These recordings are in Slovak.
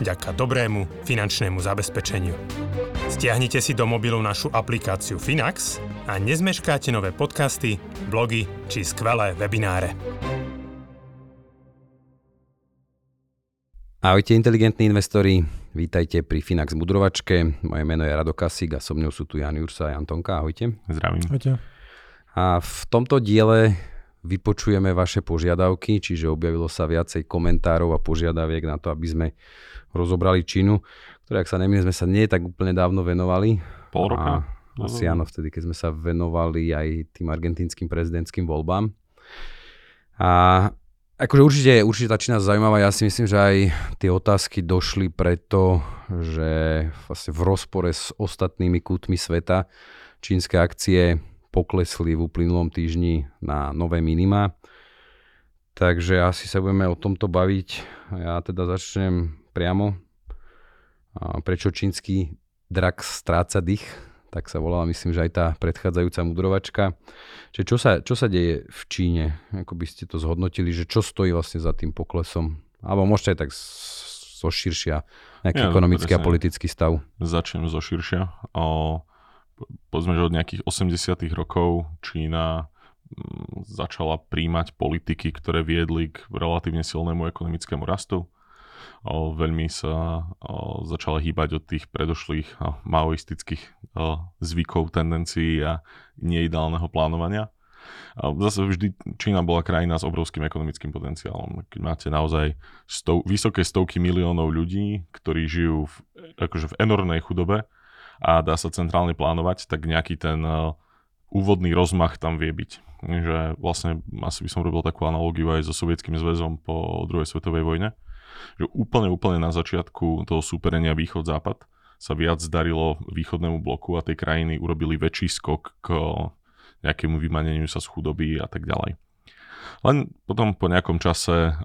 vďaka dobrému finančnému zabezpečeniu. Stiahnite si do mobilu našu aplikáciu Finax a nezmeškáte nové podcasty, blogy či skvelé webináre. Ahojte inteligentní investori, vítajte pri Finax Mudrovačke. Moje meno je Rado Kasík a so mnou sú tu Jan Jursa a Antonka. Ahojte. Zdravím. Ahojte. A v tomto diele vypočujeme vaše požiadavky, čiže objavilo sa viacej komentárov a požiadaviek na to, aby sme rozobrali Čínu, ktoré, ak sa nemýlim, sme sa nie tak úplne dávno venovali. Pol roka? Asi áno, vtedy, keď sme sa venovali aj tým argentínskym prezidentským voľbám. A akože určite tá Čína zaujímavá. Ja si myslím, že aj tie otázky došli preto, že vlastne v rozpore s ostatnými kútmi sveta čínske akcie poklesli v uplynulom týždni na nové minima. Takže asi sa budeme o tomto baviť. Ja teda začnem priamo. Prečo čínsky drak stráca dých? Tak sa volala, myslím, že aj tá predchádzajúca mudrovačka. Čiže čo sa deje v Číne? Ako by ste to zhodnotili, že čo stojí vlastne za tým poklesom? Alebo môžete aj tak zoširšia nejaký ekonomický a politický stav. Začnem zoširšia. Povedzme, že od nejakých 80. rokov Čína začala príjmať politiky, ktoré viedli k relatívne silnému ekonomickému rastu. Veľmi sa začala hýbať od tých predošlých maoistických zvykov, tendencií a neideálneho plánovania. Zase vždy Čína bola krajina s obrovským ekonomickým potenciálom. Keď máte naozaj vysoké stovky miliónov ľudí, ktorí žijú akože v enormnej chudobe, a dá sa centrálne plánovať, tak nejaký ten úvodný rozmach tam vie byť. Takže vlastne asi by som robil takú analogiu aj so Sovietským zväzom po druhej svetovej vojne, že úplne na začiatku toho súperenia východ-západ sa viac zdarilo východnému bloku a tie krajiny urobili väčší skok k nejakému vymaneniu sa z chudoby a tak ďalej. Len potom po nejakom čase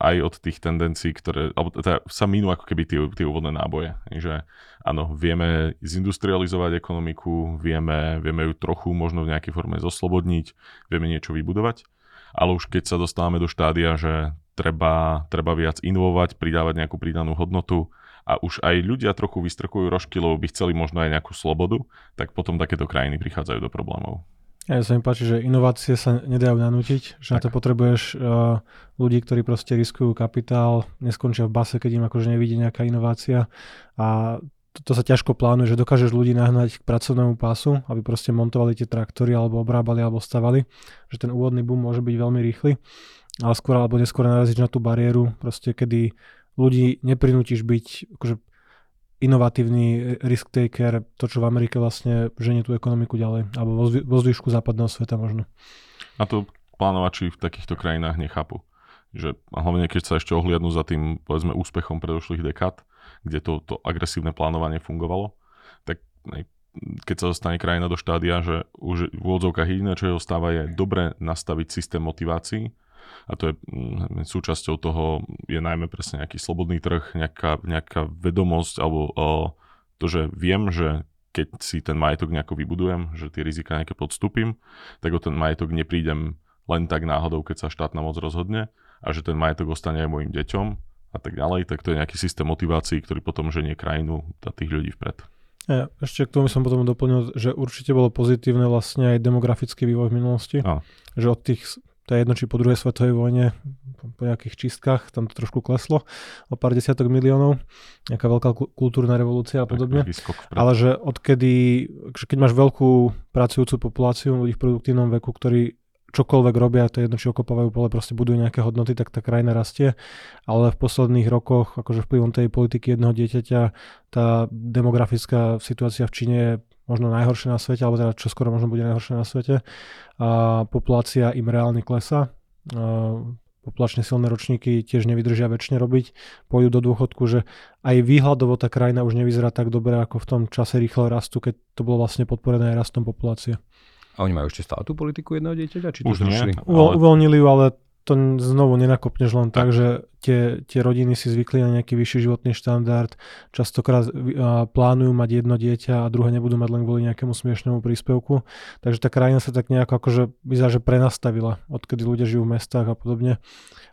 aj od tých tendencií, ktoré sa minú ako keby tie úvodné náboje. Že áno, vieme zindustrializovať ekonomiku, vieme ju trochu možno v nejakej forme zoslobodniť, vieme niečo vybudovať, ale už keď sa dostávame do štádia, že treba viac inovovať, pridávať nejakú pridanú hodnotu a už aj ľudia trochu vystrkujú rožky, lebo by chceli možno aj nejakú slobodu, tak potom takéto krajiny prichádzajú do problémov. Ja sa mi páči, že inovácie sa nedajú nanútiť, že tak. Na to potrebuješ ľudí, ktorí proste riskujú kapitál, neskončia v base, keď im akože nevidí nejaká inovácia a to sa ťažko plánuje, že dokážeš ľudí nahnať k pracovnému pásu, aby proste montovali tie traktory alebo obrábali alebo stavali, že ten úvodný boom môže byť veľmi rýchly, ale skôr alebo neskôr narazíš na tú bariéru, proste kedy ľudí neprinútiš byť akože inovatívny risk taker, to, čo v Amerike vlastne ženie tú ekonomiku ďalej, alebo vo zvyšku západného sveta možno. A to plánovači v takýchto krajinách nechápu. Že, hlavne keď sa ešte ohliadnú za tým, povedzme, úspechom predošlých dekád, kde to agresívne plánovanie fungovalo, tak keď sa dostane krajina do štádia, že už v úvodzovkách jediné, čo je ostáva, je dobre nastaviť systém motivácií, a to je súčasťou toho je najmä presne nejaký slobodný trh, nejaká vedomosť alebo to, že viem, že keď si ten majetok nejako vybudujem, že tie rizika nejaké podstúpim, tak o ten majetok neprídem len tak náhodou, keď sa štátna moc rozhodne a že ten majetok ostane aj mojim deťom a tak ďalej, tak to je nejaký systém motivácií, ktorý potom ženie krajinu a tých ľudí vpred. Ja, ešte k tomu som potom doplnil, že určite bolo pozitívne vlastne aj demografický vývoj v minulosti, že od tých to je jedno, či po druhej svetovej vojne, po nejakých čistkách, tam to trošku kleslo o pár desiatok miliónov, nejaká veľká kultúrna revolúcia a podobne. Ale že odkedy, keď máš veľkú pracujúcu populáciu, ľudí v produktívnom veku, ktorí čokoľvek robia, to je jedno, či okopajú pole, proste budujú nejaké hodnoty, tak tá krajina rastie. Ale v posledných rokoch, akože vplyvom tej politiky jedného dieťaťa, tá demografická situácia v Číne je možno najhoršie na svete, alebo teda čo skoro možno bude najhoršie na svete. A populácia im reálne klesá. poplašne silné ročníky tiež nevydržia väčšine robiť, pôjdu do dôchodku, že aj výhľadovo tá krajina už nevyzerá tak dobre ako v tom čase rýchleho rastu, keď to bolo vlastne podporené aj rastom populácie. A oni majú ešte stále tú politiku jedného dieťaťa? Či to už nie? Uvoľnili ju, ale to znovu nenakopneš len tak, že tie rodiny si zvykli na nejaký vyšší životný štandard, častokrát plánujú mať jedno dieťa a druhé nebudú mať len kvôli nejakému smiešnému príspevku. Takže tá krajina sa tak nejako akože vyzerá, že prenastavila, odkedy ľudia žijú v mestách a podobne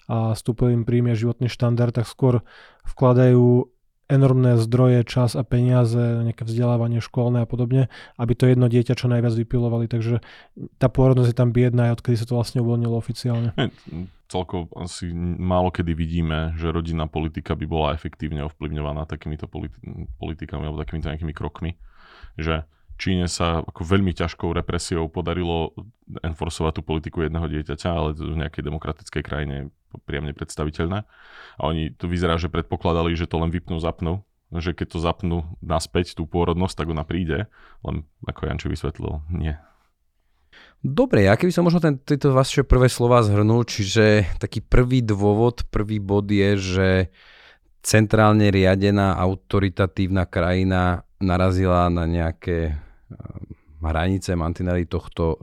a stúpil im príjmy životný štandard, tak skôr vkladajú enormné zdroje, čas a peniaze, nejaké vzdelávanie školné a podobne, aby to jedno dieťa čo najviac vypilovali. Takže tá pôrodnosť je tam biedná aj odkedy sa to vlastne uvoľnilo oficiálne. Celkovo asi málo kedy vidíme, že rodinná politika by bola efektívne ovplyvňovaná takýmito politikami alebo takýmito nejakými krokmi. Že Číne sa ako veľmi ťažkou represiou podarilo enforcovať tú politiku jedného dieťaťa, ale v nejakej demokratickej krajine je priamne predstaviteľné. A oni to vyzerá, že predpokladali, že to len vypnú, zapnú. Že keď to zapnú naspäť tú pôrodnosť, tak ona príde. Len ako Janči vysvetlil, nie. Dobre, ja keby som možno tieto vaše prvé slova zhrnul, čiže taký prvý dôvod, prvý bod je, že centrálne riadená autoritatívna krajina narazila na nejaké hranice, mantinely tohto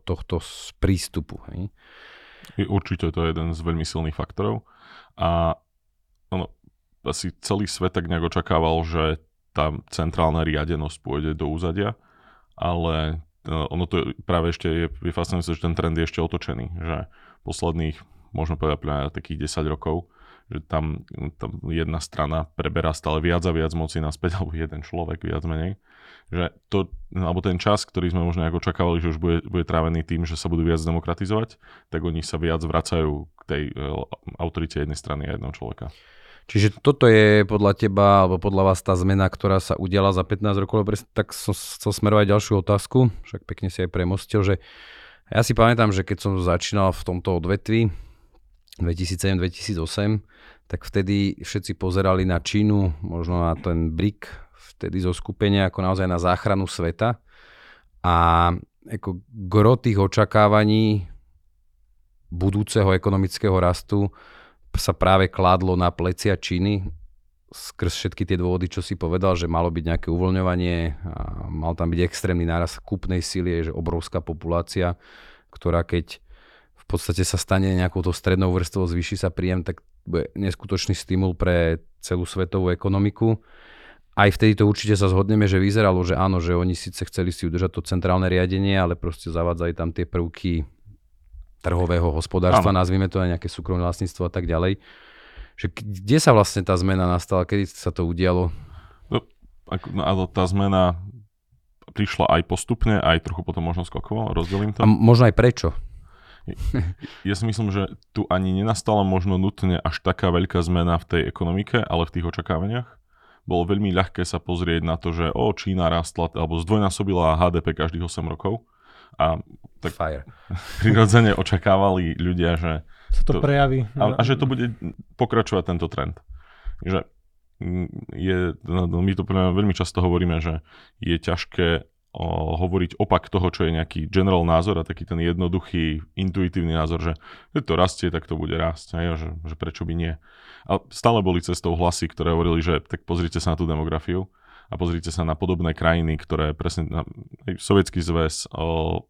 prístupu. Hej? Určite to je jeden z veľmi silných faktorov. A ono, asi celý svet tak nejak očakával, že tá centrálna riadenosť pôjde do úzadia, ale ono to práve ešte je fascinujúce, že ten trend je ešte otočený. Že posledných, možno povedať, takých 10 rokov, že tam jedna strana preberá stále viac a viac moci naspäť, alebo jeden človek viac menej. Že to, alebo ten čas, ktorý sme možno očakávali, že už bude trávený tým, že sa budú viac demokratizovať, tak oni sa viac vracajú k tej autorite jednej strany a jedného človeka. Čiže toto je podľa teba, alebo podľa vás tá zmena, ktorá sa udiala za 15 rokov, tak som chcel smerovať ďalšiu otázku, však pekne si aj premostil, že ja si pamätám, že keď som začínal v tomto odvetví, 2007-2008, tak vtedy všetci pozerali na Čínu, možno na ten BRIC, vtedy zo skupenia ako naozaj na záchranu sveta. A ako gro tých očakávaní budúceho ekonomického rastu sa práve kládlo na plecia Číny skrz všetky tie dôvody, čo si povedal, že malo byť nejaké uvoľňovanie, a mal tam byť extrémny nárast kúpnej síly, že obrovská populácia, ktorá keď v podstate sa stane nejakou to strednou vrstvou, zvýši sa príjem, tak bude neskutočný stimul pre celú svetovú ekonomiku. Aj vtedy to určite sa zhodneme, že vyzeralo, že áno, že oni síce chceli si udržať to centrálne riadenie, ale proste zavádzali tam tie prvky trhového hospodárstva, nazvime to aj nejaké súkromné vlastníctvo a tak ďalej. Že kde sa vlastne tá zmena nastala? Kedy sa to udialo? No, tá zmena prišla aj postupne, aj trochu potom možno skokovo, rozdelím to. A možno aj prečo? Ja si myslím, že tu ani nenastala možno nutne až taká veľká zmena v tej ekonomike, ale v tých očakávaniach. Bolo veľmi ľahké sa pozrieť na to, že Čína rastla, alebo zdvojnásobila HDP každých 8 rokov. A tak prirodzene očakávali ľudia, že sa to prejaví. A že to bude pokračovať tento trend. Že my to veľmi často hovoríme, že je ťažké hovoriť opak toho, čo je nejaký general názor a taký ten jednoduchý, intuitívny názor, že keď to rastie, tak to bude rásť. Že prečo by nie? A stále boli cestou hlasy, ktoré hovorili, že tak pozrite sa na tú demografiu a pozrite sa na podobné krajiny, ktoré presne Sovietský zväz,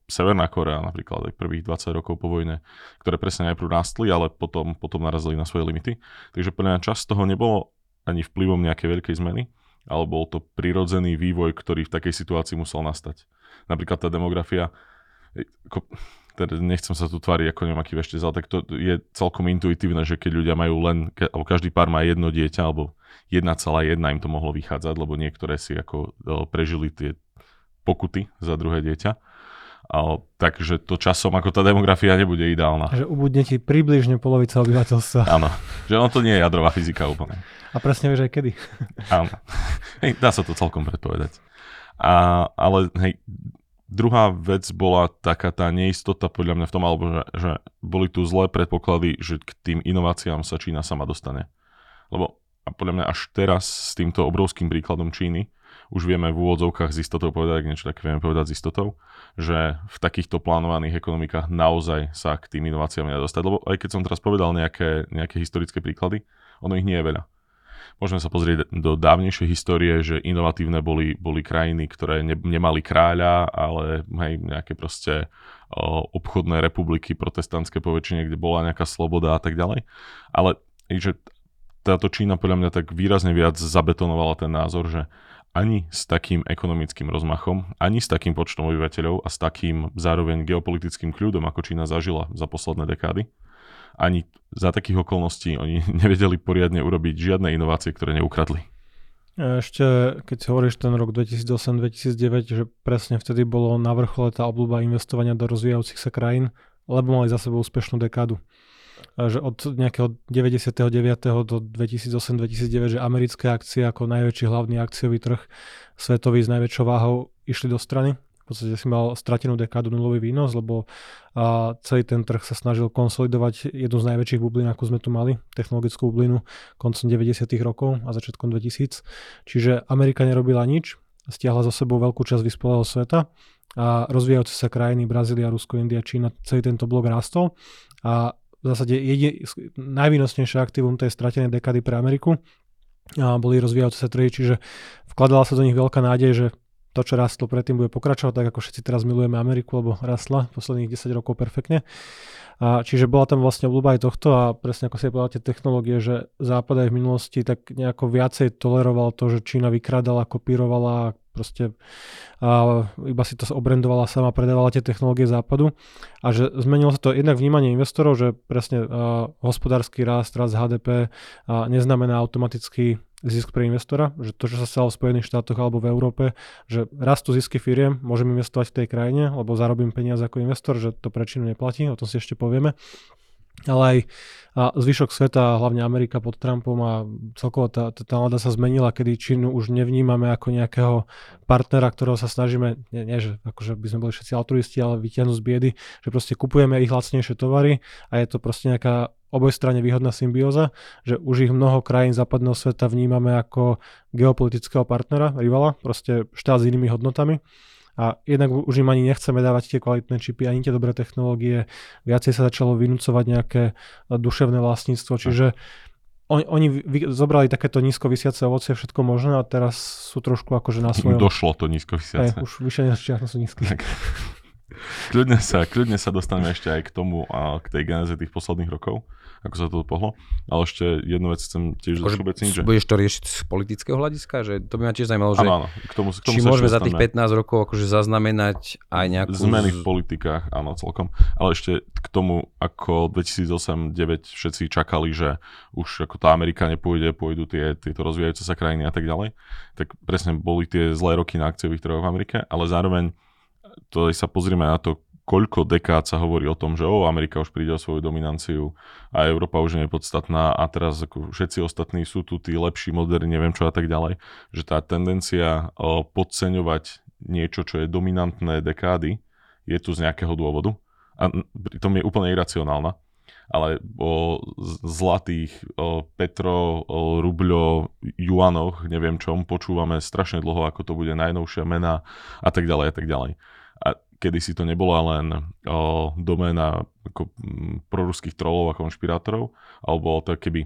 Severná Korea napríklad, aj prvých 20 rokov po vojne, ktoré presne najprv rástli, ale potom narazili na svoje limity. Takže pre mňa čas toho nebolo ani vplyvom nejakej veľkej zmeny, ale bol to prirodzený vývoj, ktorý v takej situácii musel nastať. Napríklad tá demografia, nechcem sa tu tváriť ako neviem aký veštec, ale tak to je celkom intuitívne, že keď ľudia majú alebo každý pár má jedno dieťa, alebo 1,1 im to mohlo vychádzať, lebo niektoré si ako prežili tie pokuty za druhé dieťa. Takže to časom ako tá demografia nebude ideálna. Že ubudne ti približne polovica obyvateľstva. Áno, že ono to nie je jadrová fyzika úplne. A presne vieš aj kedy. Áno, dá sa to celkom predpovedať. Ale druhá vec bola taká tá neistota podľa mňa v tom, alebo že boli tu zlé predpoklady, že k tým inováciám sa Čína sama dostane. Lebo a podľa mňa až teraz s týmto obrovským príkladom Číny už vieme v úvodzovkách z istotou povedať, ak niečo také vieme povedať z istotou, že v takýchto plánovaných ekonomikách naozaj sa k tým inováciám nedostať. Lebo aj keď som teraz povedal nejaké historické príklady, ono ich nie je veľa. Môžeme sa pozrieť do dávnejšej histórie, že inovatívne boli krajiny, ktoré nemali kráľa, ale aj nejaké proste obchodné republiky, protestantské poväčšine, kde bola nejaká sloboda a tak ďalej. Ale že táto Čína podľa mňa tak výrazne viac zabetonovala ten názor, že ani s takým ekonomickým rozmachom, ani s takým počtom obyvateľov a s takým zároveň geopolitickým kľudom, ako Čína zažila za posledné dekády, ani za takých okolností oni nevedeli poriadne urobiť žiadne inovácie, ktoré neukradli. A ešte, keď hovoríš ten rok 2008-2009, že presne vtedy bolo na vrchole tá obľúba investovania do rozvíjajúcich sa krajín, lebo mali za sebou úspešnú dekádu. A že od nejakého 99. do 2008-2009, že americké akcie ako najväčší hlavný akciový trh svetový s najväčšou váhou išli do strany. V podstate si mal stratenú dekádu, nulový výnos, lebo celý ten trh sa snažil konsolidovať jednu z najväčších bublín, ako sme tu mali, technologickú bublinu koncom 90. rokov a začiatkom 2000. Čiže Amerika nerobila nič, stiahla za sebou veľkú časť vyspelého sveta a rozvíjajúce sa krajiny Brazília, Rusko, India, Čína, celý tento blok rastol a v zásade najvýnosnejšie aktívum tej stratenej dekády pre Ameriku a boli rozvíjajúce sa trhy, čiže vkladala sa do nich veľká nádej, že to, čo rastlo predtým, bude pokračovať, tak ako všetci teraz milujeme Ameriku, lebo rastla posledných 10 rokov perfektne. A čiže bola tam vlastne obľúba aj tohto a presne ako si povedal, tie technológie, že Západ aj v minulosti tak nejako viacej toleroval to, že Čína vykrádala, kopírovala, proste iba si to obrendovala sama, predávala tie technológie Západu a že zmenilo sa to jednak vnímanie investorov, že presne hospodársky rast HDP neznamená automaticky zisk pre investora, že to, čo sa stalo v Spojených štátoch alebo v Európe, že rastú zisky firiem, môžem investovať v tej krajine, lebo zarobím peniaze ako investor, že to pre Čínu neplatí, o tom si ešte povieme. Ale aj zvyšok sveta, hlavne Amerika pod Trumpom a celkovo tá nálada sa zmenila, kedy Čínu už nevnímame ako nejakého partnera, ktorého sa snažíme, nie že akože by sme boli všetci altruisti, ale vytiahnuť z biedy, že proste kupujeme ich lacnejšie tovary a je to proste nejaká obojstranne výhodná symbióza, že už ich mnoho krajín západného sveta vnímame ako geopolitického partnera, rivala, proste štát s inými hodnotami. A jednak už im ani nechceme dávať tie kvalitné čipy, ani tie dobré technológie. Viacej sa začalo vynúcovať nejaké duševné vlastníctvo, čiže oni zobrali takéto nízko visiace ovocie, všetko možné a teraz sú trošku akože na svojom. Došlo to nízko visiace. Už vyššie nezačiatno sú nízky. Kľudne sa dostaneme ešte aj k tomu a k tej geneze tých posledných rokov, ako sa to pohlo. Ale ešte jednu vec chcem tiež zašubecniť. Budeš to riešiť z politického hľadiska? Že to by ma tiež zaujímalo, že áno, k tomu či môžeme za tých 15 rokov akože zaznamenať aj nejakú zmeny v politikách, áno, celkom. Ale ešte k tomu, ako 2008-2009 všetci čakali, že už ako tá Amerika nepôjde, pôjdu tieto rozvíjajúce sa krajiny a tak ďalej. Tak presne boli tie zlé roky na akciových trhoch v Amerike, ale zároveň to sa pozrieme na to, koľko dekád sa hovorí o tom, že Amerika už príde o svoju dominanciu a Európa už je nepodstatná a teraz ako všetci ostatní sú tu tí lepší, moderní, neviem čo a tak ďalej, že tá tendencia podceňovať niečo, čo je dominantné dekády, je tu z nejakého dôvodu a pritom je úplne iracionálna, ale o zlatých petro, rubľo, juanoch, neviem čom, počúvame strašne dlho, ako to bude najnovšia mena a tak ďalej a tak ďalej. Kedysi to nebola len doména ako proruských trolov a konšpirátorov, ale bolo to keby,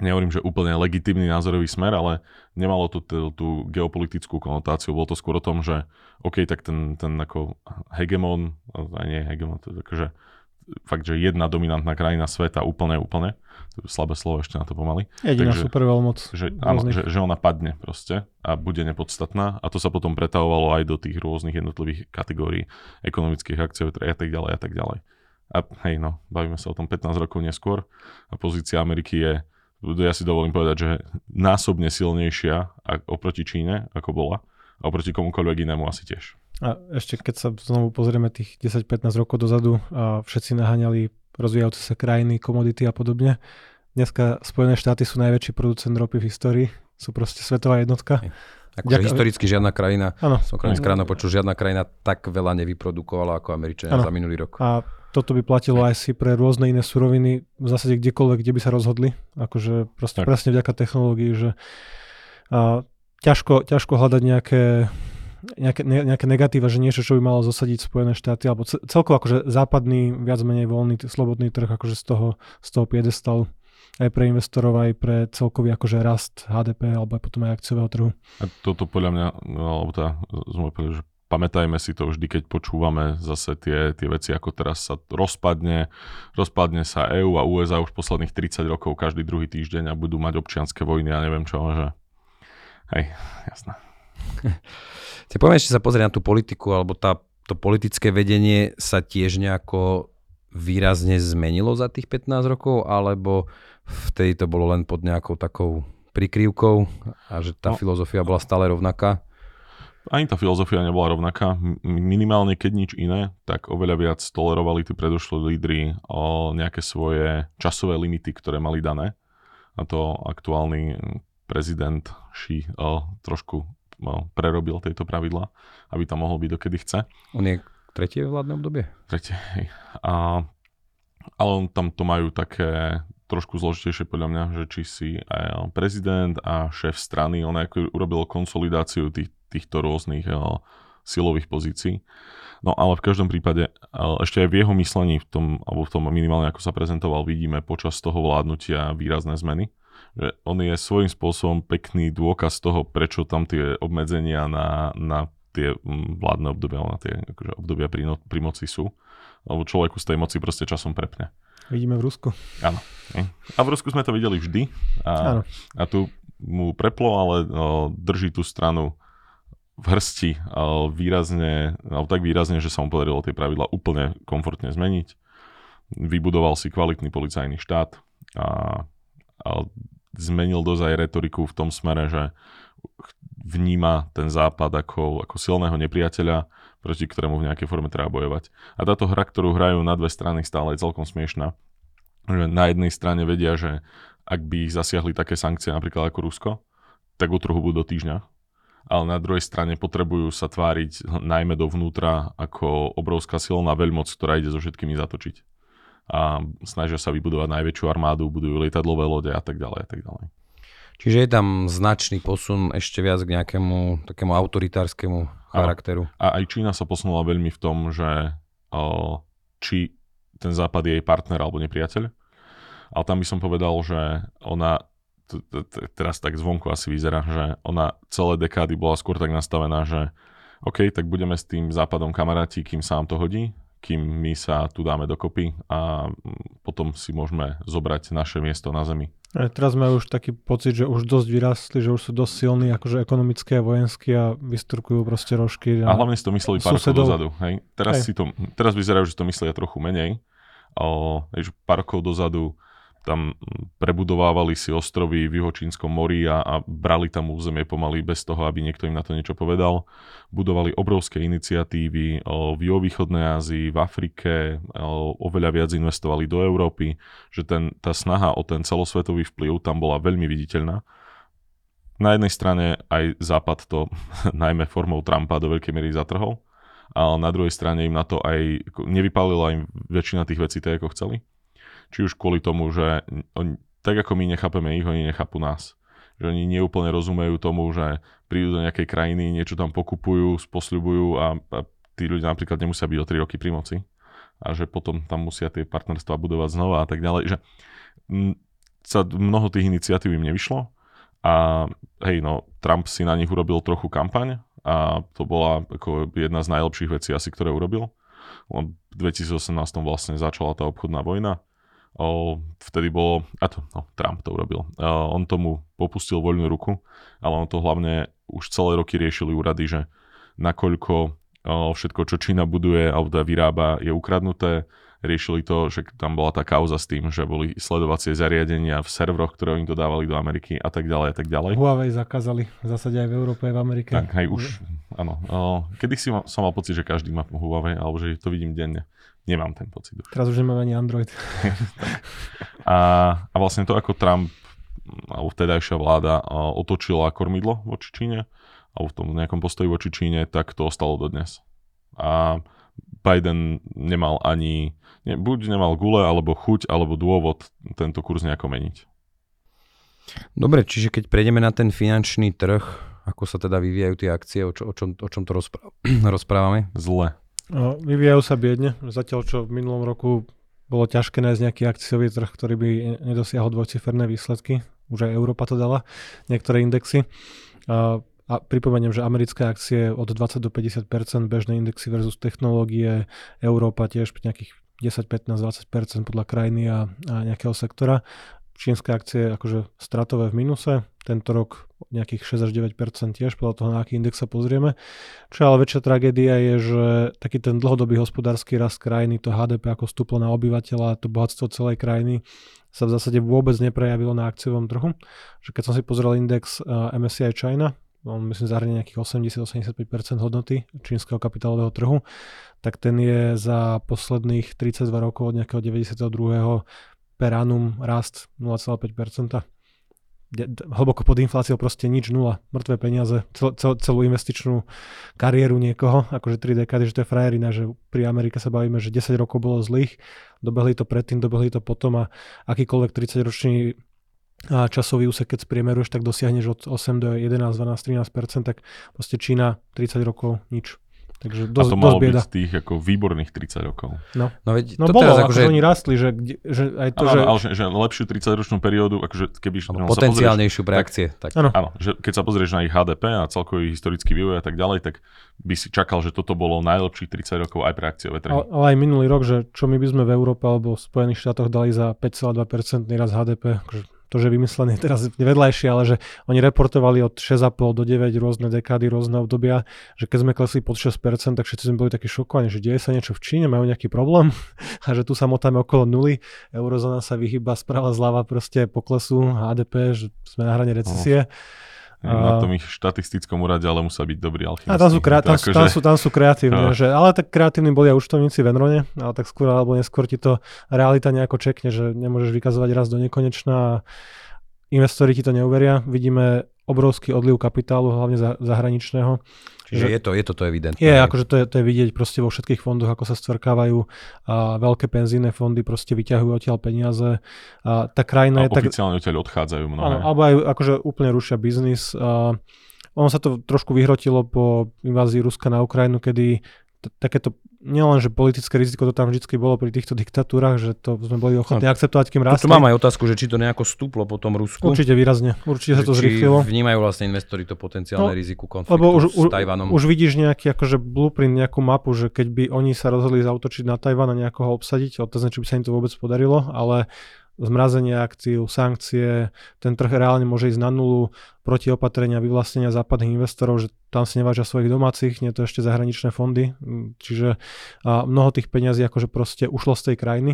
nehovorím, že úplne legitímny názorový smer, ale nemalo to tú geopolitickú konotáciu. Bolo to skôr o tom, že OK, tak ten ako hegemon, aj nie hegemon, to je akože fakt, že jedna dominantná krajina sveta úplne, to je slabé slovo ešte na to pomaly. Jediná superveľmoc. Že ona padne proste a bude nepodstatná a to sa potom pretavovalo aj do tých rôznych jednotlivých kategórií ekonomických akcií a tak ďalej. A hej, no, bavíme sa o tom 15 rokov neskôr a pozícia Ameriky je, ja si dovolím povedať, že násobne silnejšia oproti Číne, ako bola a oproti komukoľvek inému asi tiež. A ešte keď sa znovu pozrieme tých 10-15 rokov dozadu a všetci naháňali rozvíjajúce sa krajiny, komodity a podobne. Dneska Spojené štáty sú najväčší producent ropy v histórii. Sú proste svetová jednotka. Akože historicky žiadna krajina, som krajina počul, žiadna krajina tak veľa nevyprodukovala ako Američania za minulý rok. A toto by platilo aj si pre rôzne iné suroviny v zásade kdekoľvek, kde by sa rozhodli. Akože proste presne vďaka technológii, že ťažko hľadať nejaké negatíva, že niečo, čo by malo zasadiť Spojené štáty, alebo celkovo akože západný, viac menej voľný, slobodný trh, akože z toho piedestal aj pre investorov, aj pre celkový akože rast HDP, alebo aj potom aj akciového trhu. A toto podľa mňa, alebo že pamätajme si to vždy, keď počúvame zase tie veci, ako teraz sa rozpadne sa EU a USA už posledných 30 rokov každý druhý týždeň a budú mať občianske vojny a ja neviem čo, že hej, jasné. Te poviem, ešte sa pozrieť na tú politiku, alebo to politické vedenie sa tiež nejako výrazne zmenilo za tých 15 rokov, alebo vtedy to bolo len pod nejakou takou prikryvkou a že tá filozofia bola stále rovnaká? Ani tá filozofia nebola rovnaká. Minimálne, keď nič iné, tak oveľa viac tolerovali tí predošlí lídri o nejaké svoje časové limity, ktoré mali dané. A to aktuálny prezident Xi trošku prerobil tieto pravidlá, aby tam mohol byť dokedy chce. On je tretie vládne obdobie? Tretie, hej. Ale tam to majú také trošku zložitejšie podľa mňa, že či si aj prezident a šéf strany, on ako urobil konsolidáciu týchto rôznych silových pozícií. No ale v každom prípade ešte aj v jeho myslení, v tom minimálne ako sa prezentoval, vidíme počas toho vládnutia výrazné zmeny. Že on je svojím spôsobom pekný dôkaz toho, prečo tam tie obmedzenia na tie vládne obdobia, na tie akože obdobia pri moci sú. Lebo človeku z tej moci proste časom prepne. Vidíme v Rusku. Áno. A v Rusku sme to videli vždy. A tu mu preplo, ale drží tú stranu v hrsti výrazne, alebo tak výrazne, že sa mu podarilo tie pravidlá úplne komfortne zmeniť. Vybudoval si kvalitný policajný štát a zmenil dosť aj retoriku v tom smere, že vníma ten západ ako silného nepriateľa, proti ktorému v nejakej forme treba bojovať. A táto hra, ktorú hrajú na dve strany, stále je celkom smiešná. Že na jednej strane vedia, že ak by ich zasiahli také sankcie, napríklad ako Rusko, tak utrhubu do týždňa. Ale na druhej strane potrebujú sa tváriť najmä dovnútra ako obrovská silná veľmoc, ktorá ide so všetkými zatočiť. A snažia sa vybudovať najväčšiu armádu, budujú lietadlové lode a tak ďalej a tak ďalej. Čiže je tam značný posun ešte viac k nejakému takému autoritárskemu charakteru. A aj Čína sa posunula veľmi v tom, že či ten západ je jej partner alebo nepriateľ. Ale tam by som povedal, že ona, teraz tak zvonku asi vyzerá, že ona celé dekády bola skôr tak nastavená, že OK, tak budeme s tým západom kamaráti, kým sa nám to hodí, kým my sa tu dáme dokopy a potom si môžeme zobrať naše miesto na zemi. A teraz majú už taký pocit, že už dosť vyrastli, že už sú dosť silní akože ekonomicky a vojensky a vystrkujú proste rožky. A hlavne si to mysleli pár rokov dozadu. Hej? Teraz vyzerajú, že to myslia trochu menej. Pár rokov dozadu tam prebudovávali si ostrovy v Juhočínskom mori a brali tam územie pomaly bez toho, aby niekto im na to niečo povedal. Budovali obrovské iniciatívy v juhovýchodnej Ázii, v Afrike, oveľa viac investovali do Európy, že tá snaha o ten celosvetový vplyv tam bola veľmi viditeľná. Na jednej strane aj Západ to najmä formou Trumpa do veľkej miery zatrhol, ale na druhej strane im na to aj nevypálila im väčšina tých vecí tak, ako chceli. Či už kvôli tomu, že oni, tak ako my nechápeme ich, oni nechápu nás. Že oni neúplne rozumejú tomu, že prídu do nejakej krajiny, niečo tam pokupujú, sposľubujú a tí ľudia napríklad nemusia byť o 3 roky pri moci. A že potom tam musia tie partnerstvá budovať znova a tak ďalej. Že sa mnoho tých iniciatív im nevyšlo a hej, no, Trump si na nich urobil trochu kampaň a to bola ako jedna z najlepších vecí asi, ktoré urobil. On v 2018 vlastne začala tá obchodná vojna. Vtedy bolo, Trump to urobil, on tomu popustil voľnú ruku, ale on to hlavne už celé roky riešili úrady, že nakoľko všetko, čo Čína buduje alebo vyrába, je ukradnuté. Riešili to, že tam bola tá kauza s tým, že boli sledovacie zariadenia v serveroch, ktoré oni dodávali do Ameriky a tak ďalej a tak ďalej. Huawei zakázali v zásade aj v Európe aj v Amerike. Tak, hej, už, áno. Kedysi som mal pocit, že každý má Huawei, alebo že to vidím denne. Nemám ten pocit už. Teraz už nemám ani Android. a vlastne to, ako Trump, alebo vtedajšia vláda, otočila kormidlo voči Číne, alebo v tom nejakom postoji voči Číne, tak to ostalo dodnes. A Biden nemal ani, buď nemal gule, alebo chuť, alebo dôvod tento kurz nejako meniť. Dobre, čiže keď prejdeme na ten finančný trh, ako sa teda vyvíjajú tie akcie, o čom to rozprávame? Zle. Vyvíjajú sa biedne, zatiaľ čo v minulom roku bolo ťažké nájsť nejaký akciový trh, ktorý by nedosiahol dvojciferné výsledky. Už aj Európa to dala, niektoré indexy. A pripomeniem, že americké akcie od 20 do 50%, bežné indexy versus technológie, Európa tiež nejakých 10, 15, 20% podľa krajiny a nejakého sektora. Čínske akcie je akože stratové v minuse, tento rok nejakých 6 až 9% tiež, podľa toho, na aký index sa pozrieme. Čo ale väčšia tragédia je, že taký ten dlhodobý hospodársky rast krajiny, to HDP ako stúplo na obyvateľa, to bohatstvo celej krajiny sa v zásade vôbec neprejavilo na akciovom trhu. Že keď som si pozrel index MSCI China, on myslím zahrnie nejakých 80-85% hodnoty čínskeho kapitálového trhu, tak ten je za posledných 32 rokov od nejakého 92. per annum rast 0,5%. Hlboko pod infláciou, proste nič, nula, mŕtvé peniaze, celú investičnú kariéru niekoho, akože 3 dekády, že to je frajerina, že pri Amerike sa bavíme, že 10 rokov bolo zlých, dobehli to predtým, dobehli to potom a akýkoľvek 30-ročný časový úsek, keď spriemeruješ, tak dosiahneš od 8 do 11, 12, 13%, tak proste Čína 30 rokov nič. Takže a to malo byť z tých ako výborných 30 rokov. No veď, no to bolo, teraz akože oni rastli, že aj to, áno, že lepšiu 30-ročnú periódu, akože keby potenciálnejšiu pre akcie. Áno, že keď sa pozrieš na ich HDP a celkový historický vývoj a tak ďalej, tak by si čakal, že toto bolo najlepších 30 rokov aj pre akciové trhy. Ale aj minulý rok, že čo my by sme v Európe alebo v Spojených štátoch dali za 5,2% rast HDP, akože to, že vymyslené teraz vedľajšie, ale že oni reportovali od 6,5 do 9 rôzne dekády, rôzne obdobia, že keď sme klesli pod 6%, tak všetci sme boli takí šokovaní, že deje sa niečo v Číne, majú nejaký problém a že tu sa motáme okolo nuly, eurozóna sa vyhýba správa zľava proste poklesu HDP, že sme na hrane recesie. Na tom ich štatistickom úrade ale musel byť dobrý alchymist. A tam sú kreatívne. Že, ale tak kreatívni boli aj účtovníci v Enrone, ale tak skôr alebo neskôr ti to realita nejako čekne, že nemôžeš vykazovať raz do nekonečna. Investori ti to neuveria. Vidíme obrovský odliv kapitálu, hlavne zahraničného. Čiže je to evidentné. Je, akože to je vidieť proste vo všetkých fondoch, ako sa stvrkávajú a veľké penzíne fondy proste vyťahujú odtiaľ peniaze. A tá krajina je tak... Oficiálne odtiaľ odchádzajú mnohé. Alebo aj akože úplne rušia biznis. Ono sa to trošku vyhrotilo po invázii Ruska na Ukrajinu, kedy takéto nielenže politické riziko, to tam vždycky bolo pri týchto diktatúrach, že to sme boli ochotní akceptovať, kým rastli. Tu mám aj otázku, že či to nejako stúplo po tom Rusku. Určite výrazne. Určite sa to zrýchlilo. Vnímajú vlastne investori to potenciálne riziko konfliktu s Tajvanom. Už vidíš nejaký akože blueprint, nejakú mapu, že keď by oni sa rozhodli zautočiť na Tajvan a nejakoho obsadiť, otázne, či by sa im to vôbec podarilo, ale zmrazenie aktív, sankcie, ten trh reálne môže ísť na nulu, protiopatrenia, vyvlastnenia západných investorov, že tam si nevážia svojich domácich, nie to ešte zahraničné fondy. Čiže mnoho tých peňazí akože proste ušlo z tej krajiny,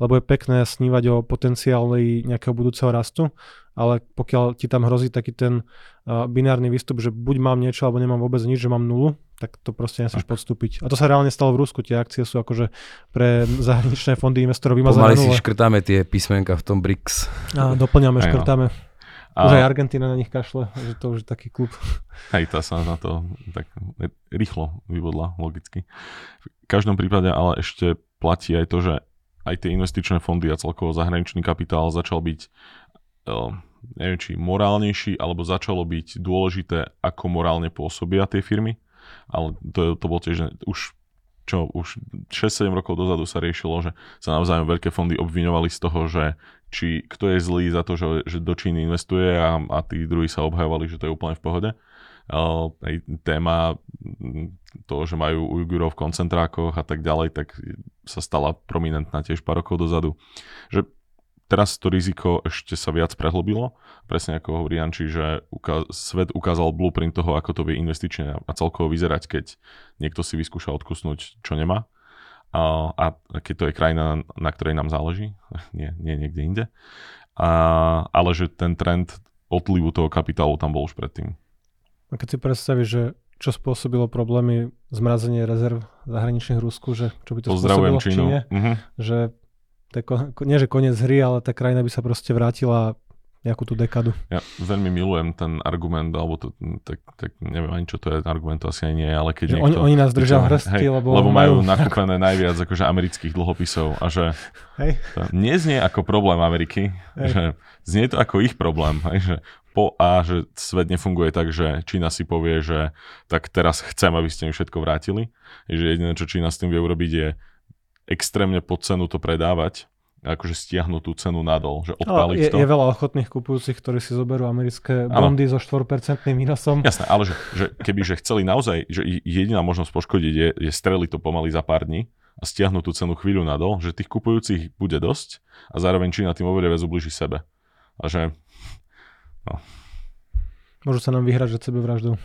lebo je pekné snívať o potenciáli nejakého budúceho rastu, ale pokiaľ ti tam hrozí taký ten binárny výstup, že buď mám niečo, alebo nemám vôbec nič, že mám nulu, tak to proste nesieš podstúpiť. A to sa reálne stalo v Rusku. Tie akcie sú akože pre zahraničné fondy investorov vymazané. Pomaly si škrtáme tie písmenka v tom BRICS. Doplňame, škrtáme. Už aj Argentína na nich kašle, že to už je taký klub. Hej, tá sa na to tak rýchlo vyvodla, logicky. V každom prípade ale ešte platí aj to, že aj tie investičné fondy a celkovo zahraničný kapitál začal byť neviem či morálnejší, alebo začalo byť dôležité, ako morálne pôsobia tie firmy. Ale to bolo tiež, že už 6-7 rokov dozadu sa riešilo, že sa navzájom veľké fondy obviňovali z toho, že či kto je zlý za to, že do Číny investuje a tí druhí sa obhajovali, že to je úplne v pohode. Téma toho, že majú Ujgurov v koncentrákoch a tak ďalej, tak sa stala prominentná tiež pár rokov dozadu. Že teraz to riziko ešte sa viac prehlbilo. Presne ako hovorí Janči, že svet ukázal blueprint toho, ako to vie investične a celkovo vyzerať, keď niekto si vyskúša odkusnúť, čo nemá. A keď to je krajina, na ktorej nám záleží, nie niekde inde. Ale že ten trend odlivu toho kapitálu tam bol už predtým. A keď si predstavíš, že čo spôsobilo problémy zmrazenie rezerv zahraničných Rusku, že čo by to spôsobilo v Číne, že nie že koniec hry, ale tá krajina by sa proste vrátila nejakú tú dekadu. Ja veľmi milujem ten argument, alebo to, tak neviem ani, čo to je, argument to asi ani nie, ale keď niekto... Oni nás držia v hrsti, lebo majú nakúpené najviac akože amerických dlhopisov a že to neznie ako problém Ameriky, že znie to ako ich problém, že že svet nefunguje tak, že Čína si povie, že tak teraz chcem, aby ste mi všetko vrátili, že jediné, čo Čína s tým vie urobiť, je extrémne pod cenu to predávať, akože stiahnu tú cenu nadol, že odpáliť to. Je veľa ochotných kupujúcich, ktorí si zoberú americké bondy so 4% mínusom. Jasné, ale že keby že chceli naozaj, že jediná možnosť poškodiť je streliť to pomaly za pár dní a stiahnu tú cenu chvíľu nadol, že tých kupujúcich bude dosť a zároveň Čína tým oveľa viac ublíži sebe. A že... No. Môžu sa nám vyhrať, že sebevraždou.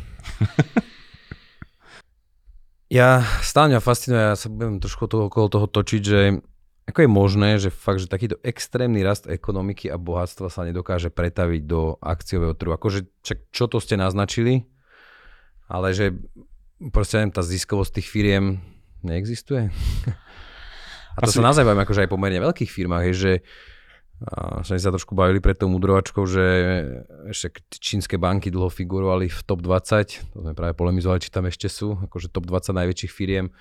Ja stále mňa fascinuje, ja sa budem trošku okolo toho točiť, že ako je možné, že fakt, že takýto extrémny rast ekonomiky a bohatstva sa nedokáže pretaviť do akciového trhu. Akože, čo to ste naznačili, ale že proste tá ziskovosť tých firiem neexistuje. A to sa naozaj bavíme akože aj pomerne veľkých firmách, je, že sme sa trošku bavili pred tou mudrovačkou, že ešte čínske banky dlho figurovali v TOP 20, to sme práve polemizovali, či tam ešte sú, akože TOP 20 najväčších firiem.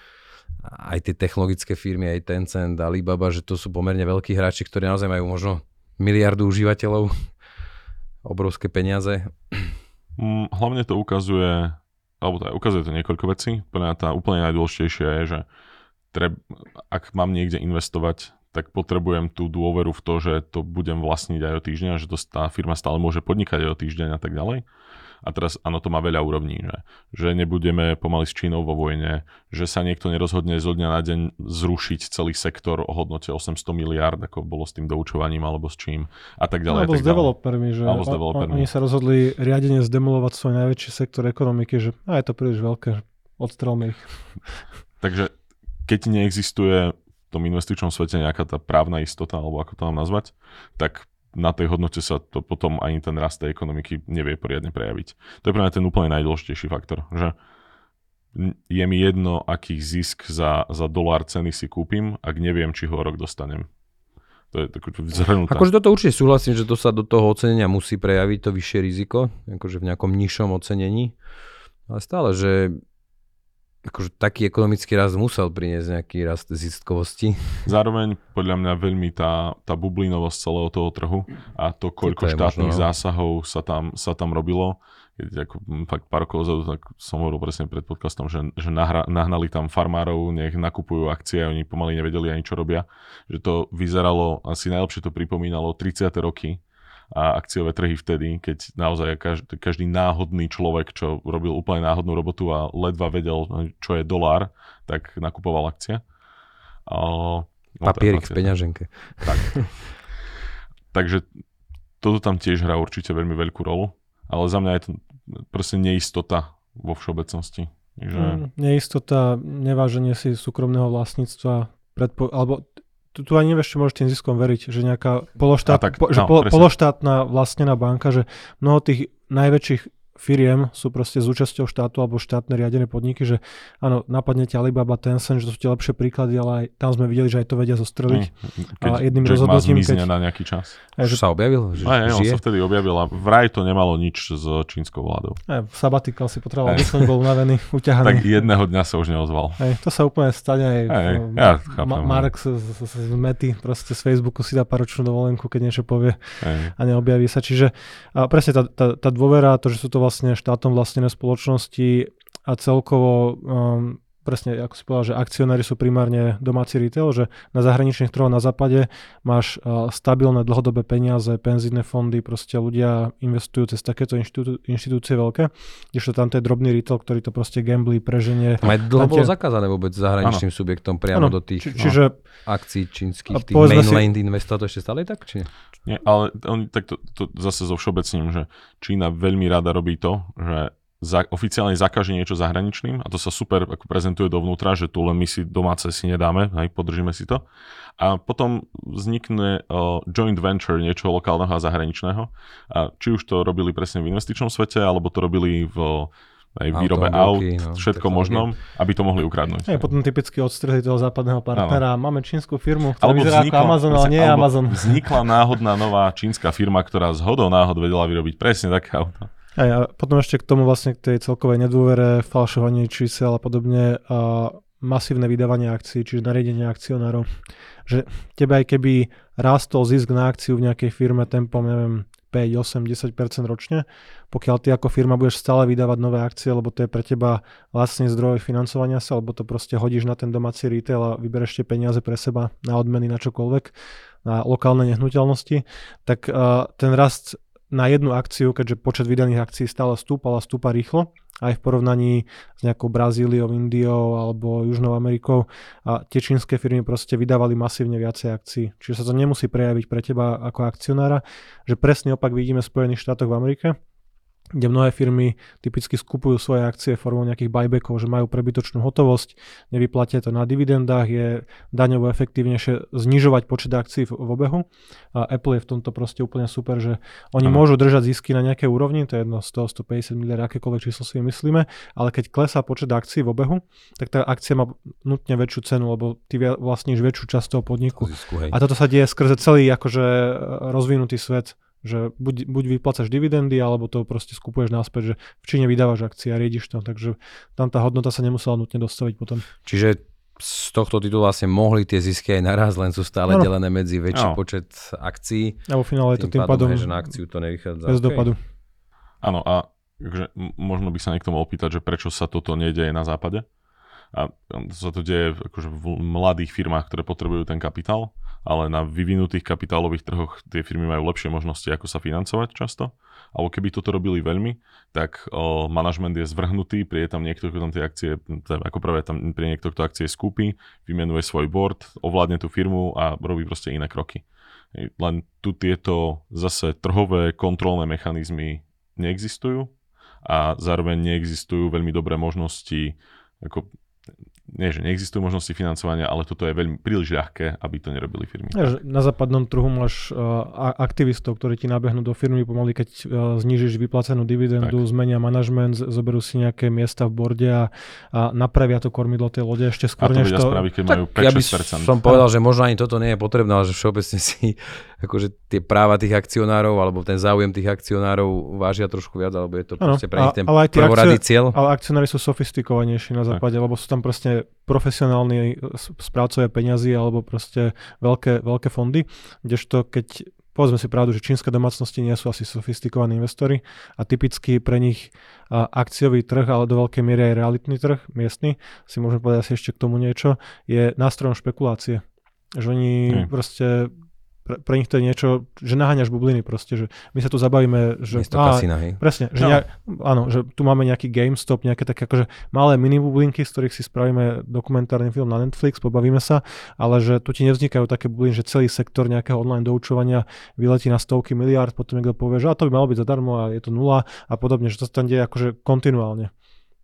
Aj tie technologické firmy, aj Tencent, Alibaba, že to sú pomerne veľkí hráči, ktorí naozaj majú možno miliardu užívateľov, obrovské peniaze. Hlavne to ukazuje, alebo ukazuje to niekoľko vecí. Pre mňa tá úplne najdôležitejšia je, že ak mám niekde investovať, tak potrebujem tú dôveru v to, že to budem vlastniť aj o týždeň, že to tá firma stále môže podnikať aj o týždeň a tak ďalej. A teraz, áno, to má veľa úrovní, že nebudeme pomaly s Čínou vo vojne, že sa niekto nerozhodne zo dňa na deň zrušiť celý sektor o hodnote 800 miliárd, ako bolo s tým doučovaním, alebo s čím, a tak ďalej. Alebo s developermi, že oni sa rozhodli riadene zdemolovať svoj najväčší sektor ekonomiky, že je to príliš veľké, odstrelme ich. Takže keď neexistuje v tom investičnom svete nejaká tá právna istota, alebo ako to mám nazvať, tak na tej hodnote sa to potom ani ten rast tej ekonomiky nevie poriadne prejaviť. To je pre mňa ten úplne najdôležitejší faktor, že je mi jedno, aký zisk za dolár ceny si kúpim, ak neviem, či ho rok dostanem. To je takú zhrnutá. Akože toto určite súhlasím, že to sa do toho ocenenia musí prejaviť, to vyššie riziko, akože v nejakom nižšom ocenení. Ale stále, že akože taký ekonomický rast musel priniesť nejaký rast zistkovosti. Zároveň podľa mňa veľmi tá bublinovosť celého toho trhu a to, koľko štátnych zásahov sa tam robilo. Ako fakt pár rokov dozadu, tak som hovoril presne pred podcastom, že nahnali tam farmárov, nech nakupujú akcie, oni pomaly nevedeli ani, čo robia. Že to vyzeralo, asi najlepšie to pripomínalo 30. roky a akciové trhy vtedy, keď naozaj každý náhodný človek, čo robil úplne náhodnú robotu a ledva vedel, čo je dolár, tak nakupoval akcie. Papierik v peňaženke. Tak. Takže toto tam tiež hrá určite veľmi veľkú rolu, ale za mňa je to proste neistota vo všeobecnosti. Že... Neistota, neváženie si súkromného vlastníctva, alebo tu ani nevieš, čo môžeš tým ziskom veriť, že nejaká pološtátna vlastnená banka, že mnoho tých najväčších firiem sú proste súčasťou štátu alebo štátne riadené podniky, že áno, napadne ťa Alibaba, Tencent, že to sú tie lepšie príklady, ale aj tam sme videli, že aj to vedia zostreliť. A jedným rozhodnutím, keď na nejaký čas. Že sa objavil? On sa vtedy objavil a vraj to nemalo nič s čínskou vládou. Sabatikal si potreboval, aby som bol unavený, uťahaný. Tak jedného dňa sa už neozval. To sa úplne stane aj Mark z Mety, proste z Facebooku si dá paročnú dovolenku, keď niečo povie a neobjaví sa. Čiže presne tá dôvera, to, že sú to vlastne štátom vlastnené spoločnosti a celkovo, presne ako si povedal, že akcionári sú primárne domáci retail, že na zahraničných trhoch na západe máš stabilné dlhodobé peniaze, penzíne fondy, proste ľudia investujú cez takéto inštitúcie veľké, kdežto tam to je drobný retail, ktorý to proste gamblí, preženie. Aj dlho bolo zakázané vôbec zahraničným subjektom priamo do tých akcií čínskych, tých mainland investorov, to ešte stále tak? Či? Nie, ale oni takto to zase zo všeobecným, že Čína veľmi rada robí to, že oficiálne zakáže niečo zahraničným a to sa super ako prezentuje dovnútra, že tu len my si domáce si nedáme, podržíme si to. A potom vznikne joint venture niečo lokálneho a zahraničného. A či už to robili presne v investičnom svete, alebo to robili v aj výrobe aut, všetko možnom, aby to mohli ukradnúť. Je potom typicky odstrihli toho západného partnera. Áno. Máme čínsku firmu, ktorá vyzerá ako Amazon, ale nie je Amazon. Vznikla náhodná nová čínska firma, ktorá zhodou náhod vedela vyrobiť presne také auto. A potom ešte k tomu vlastne k tej celkovej nedôvere, falšovanie čísel a podobne a masívne vydávanie akcií, čiže nariadenie akcionárov. Že tebe aj keby rástol zisk na akciu v nejakej firme tempom, neviem, 5, 8, 10% ročne, pokiaľ ty ako firma budeš stále vydávať nové akcie, lebo to je pre teba vlastný zdroj financovania sa, alebo to proste hodíš na ten domáci retail a vybereš tie peniaze pre seba na odmeny, na čokoľvek, na lokálne nehnuteľnosti, tak ten rast na jednu akciu, keďže počet vydaných akcií stále stúpal a stúpa rýchlo, aj v porovnaní s nejakou Brazíliou, Indiou alebo Južnou Amerikou. A tie čínske firmy proste vydávali masívne viacej akcií. Čiže sa to nemusí prejaviť pre teba ako akcionára, že presný opak vidíme v Spojených štátoch v Amerike, kde mnohé firmy typicky skupujú svoje akcie formou nejakých buybackov, že majú prebytočnú hotovosť, nevyplatia to na dividendách, je daňovo efektívnejšie znižovať počet akcií v obehu. A Apple je v tomto proste úplne super, že oni môžu držať zisky na nejaké úrovni, to je jedno 100, 150 miliard, akékoľvek číslo si myslíme, ale keď klesá počet akcií v obehu, tak tá akcia má nutne väčšiu cenu, lebo ty vlastníš väčšiu časť toho podniku. A toto sa deje skrze celý akože rozvinutý svet. Že buď vyplácaš dividendy, alebo to proste skupuješ náspäť, že v Číne vydávaš akcie a riediš to, takže tam tá hodnota sa nemusela nutne dostaviť potom. Čiže z tohto titulu vlastne mohli tie zisky aj naraz, len sú stále delené medzi väčší počet akcií. A vo finále je to tým pádom, že na akciu to nevychádza. Bez dopadu. Áno, a takže možno by sa niekto mohol opýtať, že prečo sa toto nedeje na západe? A to sa to deje akože v mladých firmách, ktoré potrebujú ten kapitál, ale na vyvinutých kapitálových trhoch tie firmy majú lepšie možnosti, ako sa financovať často. Alebo keby toto robili veľmi, tak manažment je zvrhnutý, príde tam niekto, kto tam tie akcie, ako prvé tam príde niekto, kto akcie skúpi, vymenuje svoj board, ovládne tú firmu a robí proste iné kroky. Len tu tieto zase trhové kontrolné mechanizmy neexistujú a zároveň neexistujú veľmi dobré možnosti, ako nie, že neexistujú možnosti financovania, ale toto je veľmi príliš ľahké, aby to nerobili firmy. Na západnom trhu máš aktivistov, ktorí ti nabehnú do firmy pomaly, keď znížiš vyplacenú dividendu, zmenia manažment, zoberú si nejaké miesta v borde a napravia to kormidlo tej lode ešte skôr než to. Spraví, keď majú 5-6%. Ja by som povedal, že možno ani toto nie je potrebné, ale že všeobecne si akože tie práva tých akcionárov alebo ten záujem tých akcionárov vážia trošku viac, alebo je to proste pre nich ten prvoradý cieľ. Ale akcionári sú sofistikovanejší na západe, lebo sú tam proste profesionálni správcovia peňazí alebo proste veľké fondy, kdežto keď povedzme si pravdu, že čínske domácnosti nie sú asi sofistikovaní investori a typicky pre nich akciový trh, ale do veľkej miery aj realitný trh, miestny, si môžeme povedať asi ešte k tomu niečo, je nástrojom špekulácie. Že oni proste pre nich to je niečo, že naháňaš bubliny proste, že my sa tu zabavíme, že miesto kasína, hej. Presne, že áno, že tu máme nejaký GameStop, nejaké také akože malé mini bublinky, z ktorých si spravíme dokumentárny film na Netflix, pobavíme sa, ale že tu ti nevznikajú také bubliny, že celý sektor nejakého online doučovania vyletí na stovky miliárd, potom niekto povie, že to by malo byť zadarmo a je to nula a podobne, že to sa tam deje akože kontinuálne.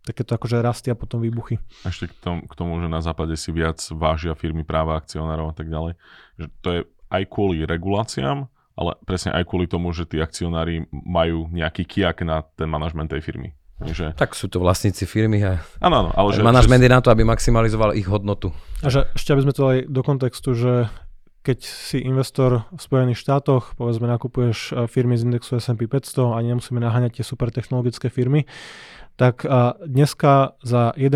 Takéto akože rastia potom výbuchy. Ešte k tomu, že na západe si viac vážia firmy práva akcionárov a tak ďalej, že to je aj kvôli reguláciám, ale presne aj kvôli tomu, že tí akcionári majú nejaký kijak na ten manažment tej firmy. Že tak sú to vlastníci firmy a áno, ale že manažment je na to, aby maximalizoval ich hodnotu. A že ešte aby sme to dali do kontextu, že keď si investor v Spojených štátoch, povedzme nakupuješ firmy z indexu S&P 500 a nemusíme naháňať tie super technologické firmy, tak dneska za $1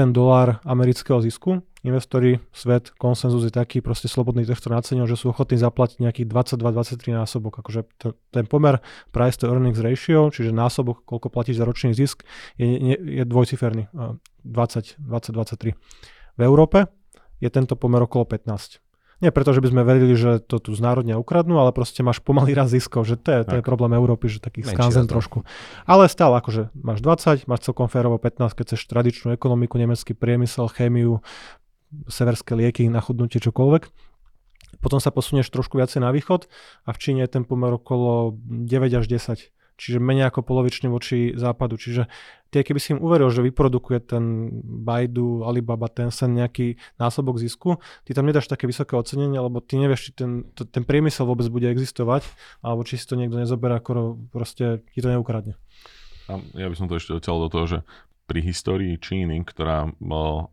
amerického zisku investori, svet, konsenzus je taký, proste slobodný trh to nacenil, že sú ochotní zaplatiť nejakých 22-23 násobok. Akože ten pomer price to earnings ratio, čiže násobok, koľko platíš za ročný zisk, je dvojciferný. 20-23. V Európe je tento pomer okolo 15. Nie preto, že by sme verili, že to tu znárodne ukradnú, ale proste máš pomalý rast ziskov, že to je problém Európy, že takých skanzen trošku. Ale stále akože máš 20, máš celkom férovo 15, keď chceš tradičnú ekonomiku, nemecký priemysel, chémiu, severské lieky, na chudnutie, čokoľvek. Potom sa posunieš trošku viacej na východ a v Číne je ten pomer okolo 9 až 10. Čiže menej ako polovične voči západu. Čiže tie, keby si im uveril, že vyprodukuje ten Baidu, Alibaba, Tencent nejaký násobok zisku, ty tam nedáš také vysoké ocenenie, lebo ty nevieš, či ten priemysel vôbec bude existovať, alebo či si to niekto nezoberá, ako proste ti to neukradne. A ja by som to ešte odtiaľ do toho, že pri histórii Číny, ktorá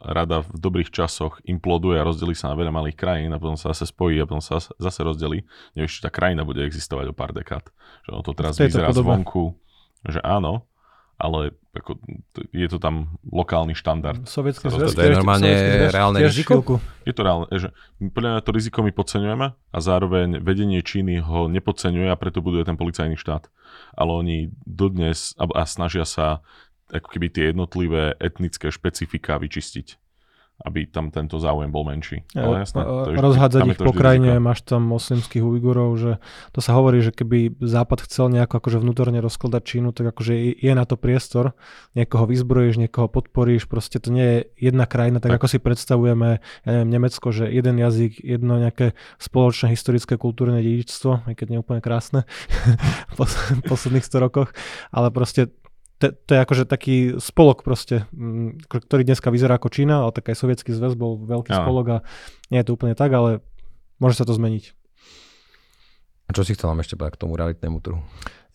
rada v dobrých časoch imploduje a rozdelí sa na veľa malých krajín a potom sa zase spojí a potom sa zase rozdelí. Neviem, či tá krajina bude existovať o pár dekád. Že to teraz vyzerá zvonku, že áno, ale ako, je to tam lokálny štandard. Sovietský zväz, to je normálne reálne riziko? Je to reálne, že podľa mňa to riziko my podceňujeme a zároveň vedenie Číny ho nepodceňuje a preto buduje ten policajný štát. Ale oni dodnes a snažia sa ako keby tie jednotlivé etnické špecifika vyčistiť, aby tam tento záujem bol menší. Ale jasné, rozhádzať ich po krajine, máš tam moslimských Ujgurov, že to sa hovorí, že keby Západ chcel nejako akože vnútorne rozkladať Čínu, tak akože je na to priestor, niekoho vyzbrojíš, niekoho podporíš, proste to nie je jedna krajina, tak ako si predstavujeme, ja neviem, Nemecko, že jeden jazyk, jedno nejaké spoločné historické kultúrne dedičstvo, aj keď neúplne krásne v posledných 100 rokoch, ale proste to je akože taký spolok proste, ktorý dneska vyzerá ako Čína, ale tak aj Sovietský zväz bol veľký spolok a nie je to úplne tak, ale môže sa to zmeniť. A čo si chcel ešte povedať k tomu realitnému trhu?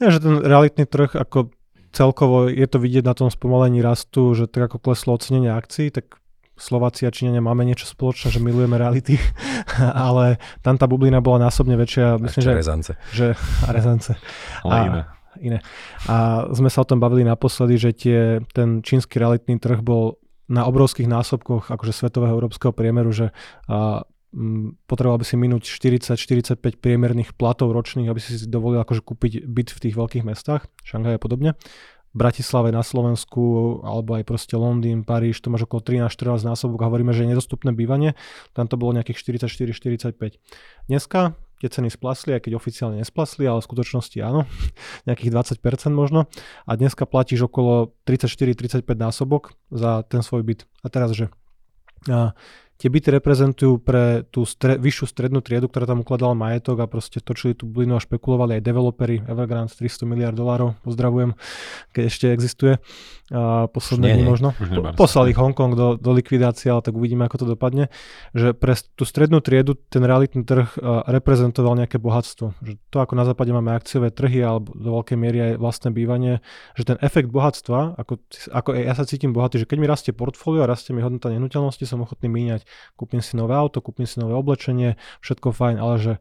Ja, že ten realitný trh, ako celkovo je to vidieť na tom spomalení rastu, že tak ako kleslo ocenenie akcií, tak Slováci a Číňania máme niečo spoločné, že milujeme reality, ale tam tá bublina bola násobne väčšia. Myslím, že Rezance. A sme sa o tom bavili naposledy, že ten čínsky realitný trh bol na obrovských násobkoch akože svetového európskeho priemeru, že potreboval by si minúť 40-45 priemerných platov ročných, aby si dovolil akože kúpiť byt v tých veľkých mestách, Šanghaj a podobne. Bratislave na Slovensku, alebo aj proste Londýn, Paríž, to máš okolo 13-14 násobok a hovoríme, že je nedostupné bývanie, tam to bolo nejakých 44-45. Dneska tie ceny splasli, aj keď oficiálne nesplasli, ale v skutočnosti áno, nejakých 20% možno. A dneska platíš okolo 34-35 násobok za ten svoj byt. A teraz, že tie byty reprezentujú pre tú vyššiu strednú triedu, ktorá tam ukladala majetok a proste točili tú blinu a špekulovali aj developeri. Evergrande 300 miliard dolárov, pozdravujem, keď ešte existuje. Posledné dni možno. Poslali Hongkong do likvidácie, ale tak uvidíme, ako to dopadne. Že pre tú strednú triedu ten realitný trh reprezentoval nejaké bohatstvo. Že to, ako na západe máme akciové trhy alebo do veľkej miery aj vlastné bývanie, že ten efekt bohatstva, ako ja sa cítim bohatý, že keď mi rastie portfólio a rastie mi hodnota nehnuteľnosti, som ochotný míňať. Kúpim si nové auto, kúpim si nové oblečenie, všetko fajn, ale že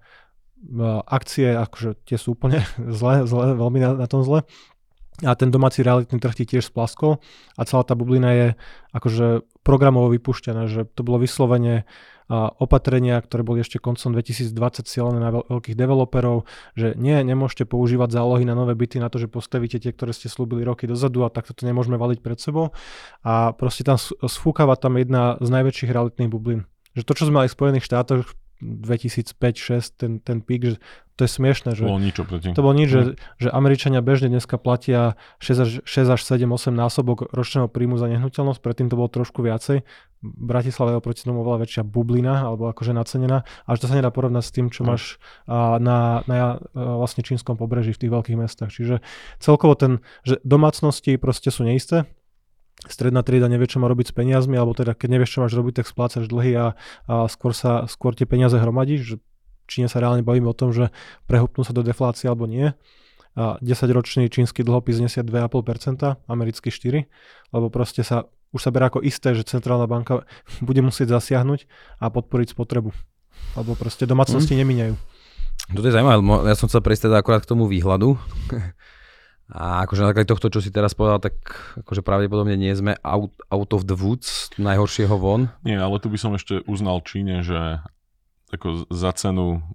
akcie, akože tie sú úplne zle veľmi na tom zle. A ten domáci realitný trh tiež splaskol a celá tá bublina je akože programovo vypušťaná, že to bolo vyslovene opatrenia, ktoré boli ešte koncom 2020 cieľené na veľkých developerov, že nemôžete používať zálohy na nové byty na to, že postavíte tie, ktoré ste slúbili roky dozadu a takto to nemôžeme valiť pred sebou. A proste tam sfúkava tam jedna z najväčších realitných bublín. Že to, čo sme mali v Spojených štátoch 2005-2006, ten pík, že to je smiešné. Že to bolo nič, že Američania bežne dneska platia 6 až 7-8 násobok ročného príjmu za nehnuteľnosť, predtým to bolo trošku viacej. Bratislava je oproti tomu oveľa väčšia bublina, alebo akože nacenená, až to sa nedá porovnať s tým, čo máš na vlastne čínskom pobreží v tých veľkých mestách. Čiže celkovo že domácnosti proste sú neisté, stredná trieda nevie, čo má robiť s peniazmi, alebo teda keď nevieš, čo máš robiť, tak splácaš dlhy a skôr tie peniaze hromadíš. Číne sa reálne bavíme o tom, že prehúpnú sa do deflácie alebo nie. 10-ročný čínsky dlhopis nesie 2,5%, americký 4%, lebo proste už sa berá ako isté, že centrálna banka bude musieť zasiahnuť a podporiť spotrebu. Alebo proste domácnosti nemíňajú. To je zaujímavé, ja som chcel prejsť teda akorát k tomu výhľadu. A akože na základe tohto, čo si teraz povedal, tak akože pravdepodobne nie sme out of the woods, najhoršieho von. Nie, ale tu by som ešte uznal Číne, že ako za cenu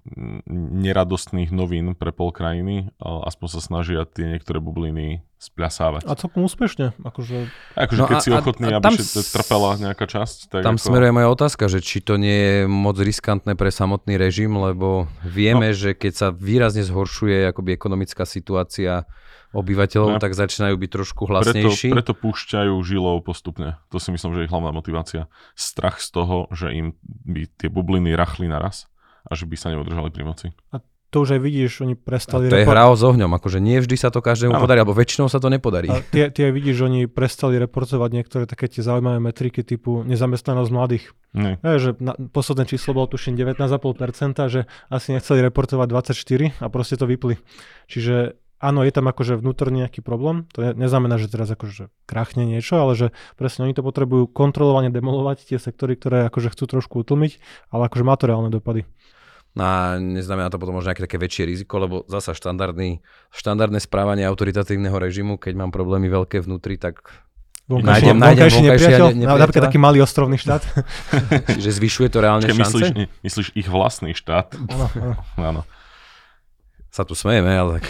neradostných novín pre pol krajiny, aspoň sa snažia tie niektoré bubliny spľasávať. A celkom úspešne. Akože keď si ochotný, aby trpela nejaká časť. Tak tam smeruje moja otázka, že či to nie je moc riskantné pre samotný režim, lebo vieme, že keď sa výrazne zhoršuje akoby ekonomická situácia obyvateľov, tak začínajú byť trošku hlasnejší. Preto púšťajú žilou postupne. To si myslím, že je hlavná motivácia. Strach z toho, že im by tie bubliny rachli naraz a že by sa neudržali pri moci. A to už aj vidíš, oni prestali... To je hra s ohňom, akože nie vždy sa to každému podarí, alebo väčšinou sa to nepodarí. A tie vidíš, oni prestali reportovať niektoré také tie zaujímavé metriky typu nezamestnanosť mladých. Že posledné číslo bolo tuším 19,5%, že asi nechceli reportovať 24% a proste to vypli. Čiže áno, je tam akože vnútorný nejaký problém, to neznamená, že teraz akože krachne niečo, ale že presne oni to potrebujú kontrolovane demolovať tie sektory, ktoré akože chcú trošku utlmiť, ale akože má to reálne dopady. No a neznamená to potom možno nejaké také väčšie riziko, lebo zasa štandardné správanie autoritatívneho režimu, keď mám problémy veľké vnútri, tak nájdem nepriateľ. Napríklad taký malý ostrovný štát. Čiže zvyšuje to reálne šance? Myslíš ich vlastný štát? Áno. Sa tu smejeme, ale...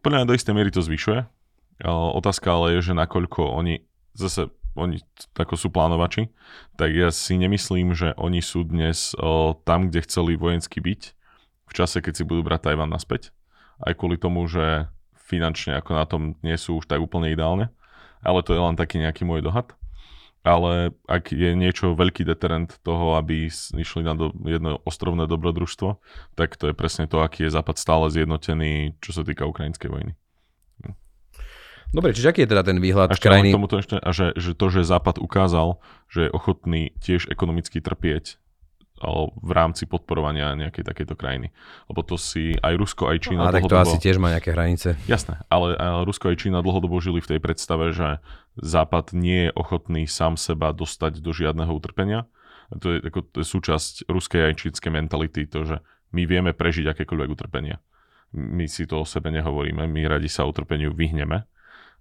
Podľa mňa do istej miery to zvyšuje. Otázka ale je, že nakoľko oni ako sú plánovači, tak ja si nemyslím, že oni sú dnes tam, kde chceli vojensky byť, v čase, keď si budú brať Tajvan naspäť. Aj kvôli tomu, že finančne ako na tom nie sú už tak úplne ideálne. Ale to je len taký nejaký môj dohad. Ale ak je niečo veľký deterent toho, aby išli na jedno ostrovné dobrodružstvo, tak to je presne to, aký je Západ stále zjednotený, čo sa týka ukrajinskej vojny. Dobre, čiže aký je teda ten výhľad krajiny? Že Západ ukázal, že je ochotný tiež ekonomicky trpieť v rámci podporovania nejakej takejto krajiny. Lebo to si aj Rusko, aj Čína... A tak to asi tiež má nejaké hranice. Jasné, ale Rusko aj Čína dlhodobo žili v tej predstave, že Západ nie je ochotný sám seba dostať do žiadneho utrpenia. To je súčasť ruskej aj čínskej mentality, to, že my vieme prežiť akékoľvek utrpenia. My si to o sebe nehovoríme, my radi sa utrpeniu vyhneme,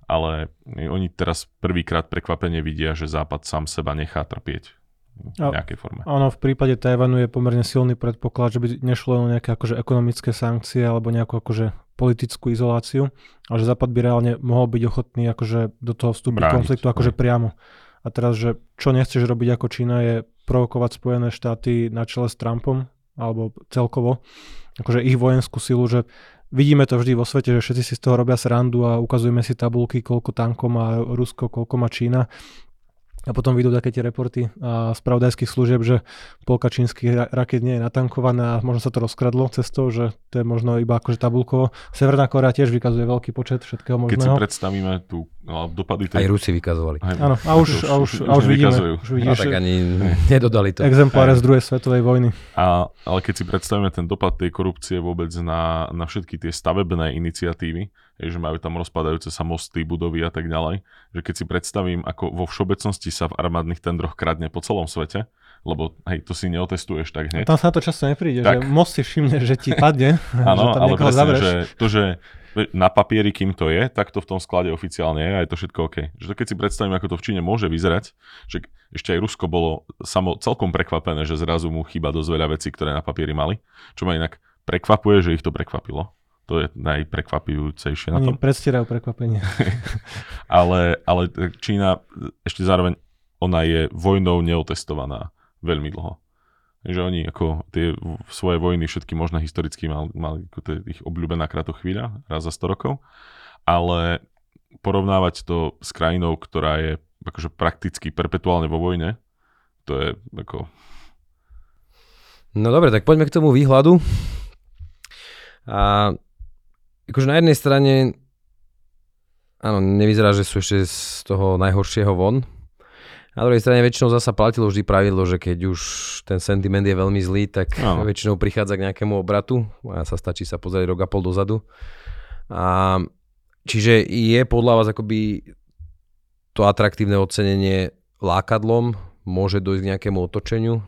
ale oni teraz prvýkrát prekvapene vidia, že Západ sám seba nechá trpieť. V nejakej forme. Áno, v prípade Tajvanu je pomerne silný predpoklad, že by nešlo len nejaké akože ekonomické sankcie alebo nejakú akože politickú izoláciu, ale že Západ by reálne mohol byť ochotný akože do toho vstúpiť konfliktu akože priamo. A teraz, že čo nechceš robiť ako Čína je provokovať Spojené štáty na čele s Trumpom alebo celkovo, akože ich vojenskú silu, že vidíme to vždy vo svete, že všetci si z toho robia srandu a ukazujeme si tabulky, koľko tankov má Rusko, koľko má Čína. A potom vidú také tie reporty z spravodajských služieb, že polka čínskych raket nie je natankovaná a možno sa to rozkradlo cestou, že to je možno iba akože tabuľkovo. Severná Korea tiež vykazuje veľký počet všetkého možného. Keď si predstavíme tu dopady... Aj Rusi vykazovali. Áno, a už vidíme. A tak ani nedodali to. Exempláre z druhej svetovej vojny. Ale keď si predstavíme ten dopad tej korupcie vôbec na všetky tie stavebné iniciatívy, že majú tam rozpadajúce sa mosty, budovy a tak ďalej, že keď si predstavím, ako vo všeobecnosti sa v armádnych tendroch kradne po celom svete, lebo hej, to si neotestuješ tak hneď. A tam sa to často nepríde, tak. Že most si všimne, že ti padne, ano, že tam niekoho zavreš. Áno, ale presne, že na papieri, kým to je, tak to v tom sklade oficiálne je a je to všetko OK. Že to keď si predstavím, ako to v Číne môže vyzerať, že ešte aj Rusko bolo celkom prekvapené, že zrazu mu chýba dosť veľa vecí, ktoré na papieri mali, čo ma inak prekvapuje, že ich to prekvapilo. To je najprekvapujúcejšie na tom. Oni predstierajú prekvapenie. ale Čína ešte zároveň, ona je vojnou neotestovaná veľmi dlho. Takže oni ako tie svoje vojny, všetky možné historicky mali ich obľúbená kratochvíľa, raz za 100 rokov. Ale porovnávať to s krajinou, ktorá je akože prakticky perpetuálne vo vojne, to je ako... No dobre, tak poďme k tomu výhľadu. A akože na jednej strane áno, nevyzerá, že sú ešte z toho najhoršieho von. Na druhej strane väčšinou zasa platilo vždy pravidlo, že keď už ten sentiment je veľmi zlý, tak áno. Väčšinou prichádza k nejakému obratu. A sa stačí sa pozrieť rok a pol dozadu. A čiže je podľa vás akoby to atraktívne ocenenie lákadlom, môže dojsť k nejakému otočeniu,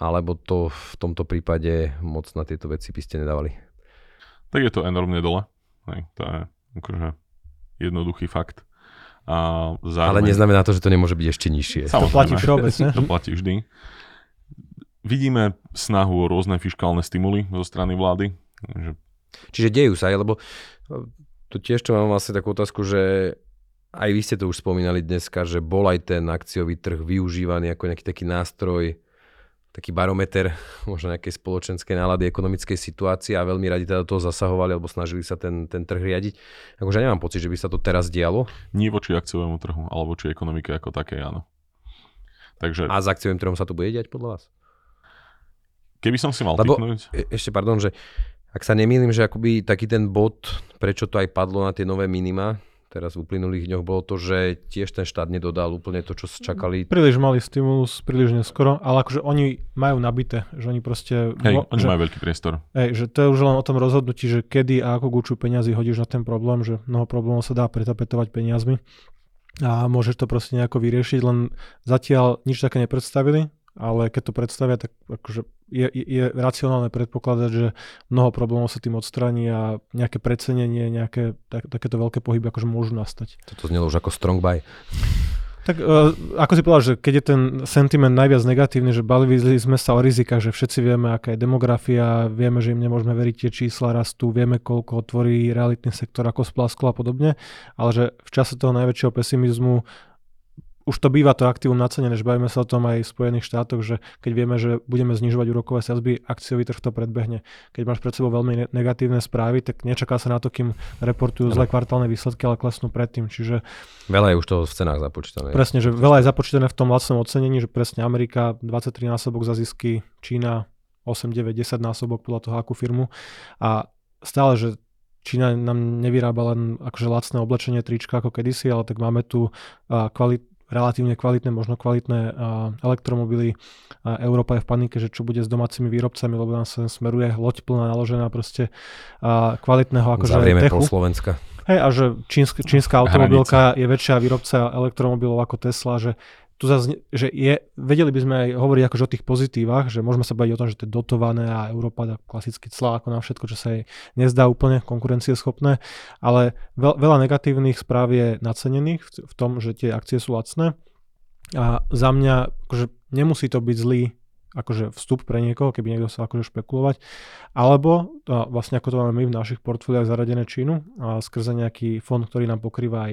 alebo to v tomto prípade moc na tieto veci by ste nedávali? Tak je to enormne dole. To je akože jednoduchý fakt. A zároveň... Ale neznamená to, že to nemôže byť ešte nižšie. Samozrejme, to platí všeobecne. To platí vždy. Vidíme snahu o rôzne fiškálne stimuly zo strany vlády. Že... Čiže dejú sa aj, lebo tu tiež čo mám vlastne takú otázku, že aj vy ste to už spomínali dneska, že bol aj ten akciový trh využívaný ako nejaký taký nástroj, taký barometer možno nejakej spoločenskej nálady, ekonomickej situácie a veľmi radi teda do toho zasahovali alebo snažili sa ten trh riadiť. Akože nemám pocit, že by sa to teraz dialo. Nie voči akciovému trhu, ale voči ekonomike ako také, áno. Takže... A s akciovým trhom sa to bude diať podľa vás? Keby som si mal tipnúť... Ešte pardon, že ak sa nemýlim, že akoby taký ten bod, prečo to aj padlo na tie nové minima, teraz v uplynulých dňoch bolo to, že tiež ten štát nedodal úplne to, čo čakali. Príliš malý stimulus, príliš neskoro, ale akože oni majú nabité, že oni proste... Hej, oni majú veľký priestor. Hej, že to je už len o tom rozhodnutí, že kedy a ako guču peniazy hodíš na ten problém, že mnoho problémov sa dá pretapetovať peniazmi a môžeš to proste nejako vyriešiť, len zatiaľ nič také nepredstavili, ale keď to predstavia, tak akože je racionálne predpokladať, že mnoho problémov sa tým odstráni a nejaké precenenie, nejaké takéto veľké pohyby akože môžu nastať. Toto znelo už ako strong buy. Tak ako si povedal, že keď je ten sentiment najviac negatívny, že bavili sme sa o rizikách, že všetci vieme, aká je demografia, vieme, že im nemôžeme veriť, tie čísla rastú, vieme, koľko otvorí realitný sektor, ako splasklo a podobne, ale že v čase toho najväčšieho pesimizmu už to býva to aktívum nacenené, že bavíme sa o tom aj v Spojených štátoch, že keď vieme, že budeme znižovať úrokové sadzby, akciový trh to predbehne. Keď máš pred sebou veľmi negatívne správy, tak nečaká sa na to, kým reportujú zlé kvartálne výsledky, ale klesnú predtým. Čiže veľa je už toho v cenách započítané. Presne, že veľa je započítané v tom lacnom ocenení, že presne Amerika 23 násobok za zisky, Čína 8, 9, 10 násobok podľa toho, akú firmu. A stále, že Čína nám nevyrába len akože lacné oblečenie, trička ako kedysi, ale tak máme tu relatívne kvalitné, možno kvalitné elektromobily. Európa je v panike, že čo bude s domácimi výrobcami, lebo nám sa smeruje loď plná naložená proste kvalitného akože techu. Zavrieme pol Slovenska. Hej, a že čínska automobilka je väčšia výrobca elektromobilov ako Tesla, že tu zase, že vedeli by sme aj hovoriť akože o tých pozitívach, že môžeme sa baviť o tom, že to je dotované a Európa dá klasicky clá ako na všetko, čo sa jej nezdá úplne konkurencieschopné, ale veľa negatívnych správ je nacenených v tom, že tie akcie sú lacné a za mňa akože nemusí to byť zlý akože vstup pre niekoho, keby niekto sa akože špekulovať, alebo vlastne ako to máme my v našich portfóliách zaradené Čínu a skrze nejaký fond, ktorý nám pokrýva aj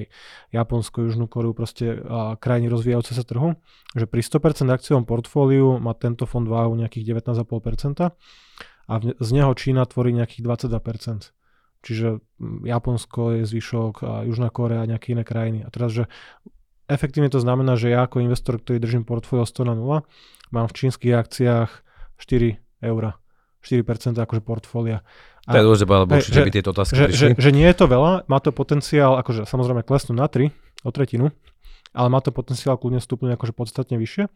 Japonsko, Južnú Koreu, proste krajiny rozvíjajúce sa trhu, že pri 100% akciovom portfóliu má tento fond váhu nejakých 19,5% a z neho Čína tvorí nejakých 22%. Čiže Japonsko je zvyšok, Južná Korea a nejaké iné krajiny. A teraz, že efektívne to znamená, že ja ako investor, ktorý držím portfólio 100 na 0, mám v čínskych akciách 4 €, 4% akože portfólia. To je dôležité, lebo určite by tieto otázky prišli. Že nie je to veľa, má to potenciál, akože samozrejme klesnú na 3, o tretinu, ale má to potenciál kľudne stupnúť akože podstatne vyššie.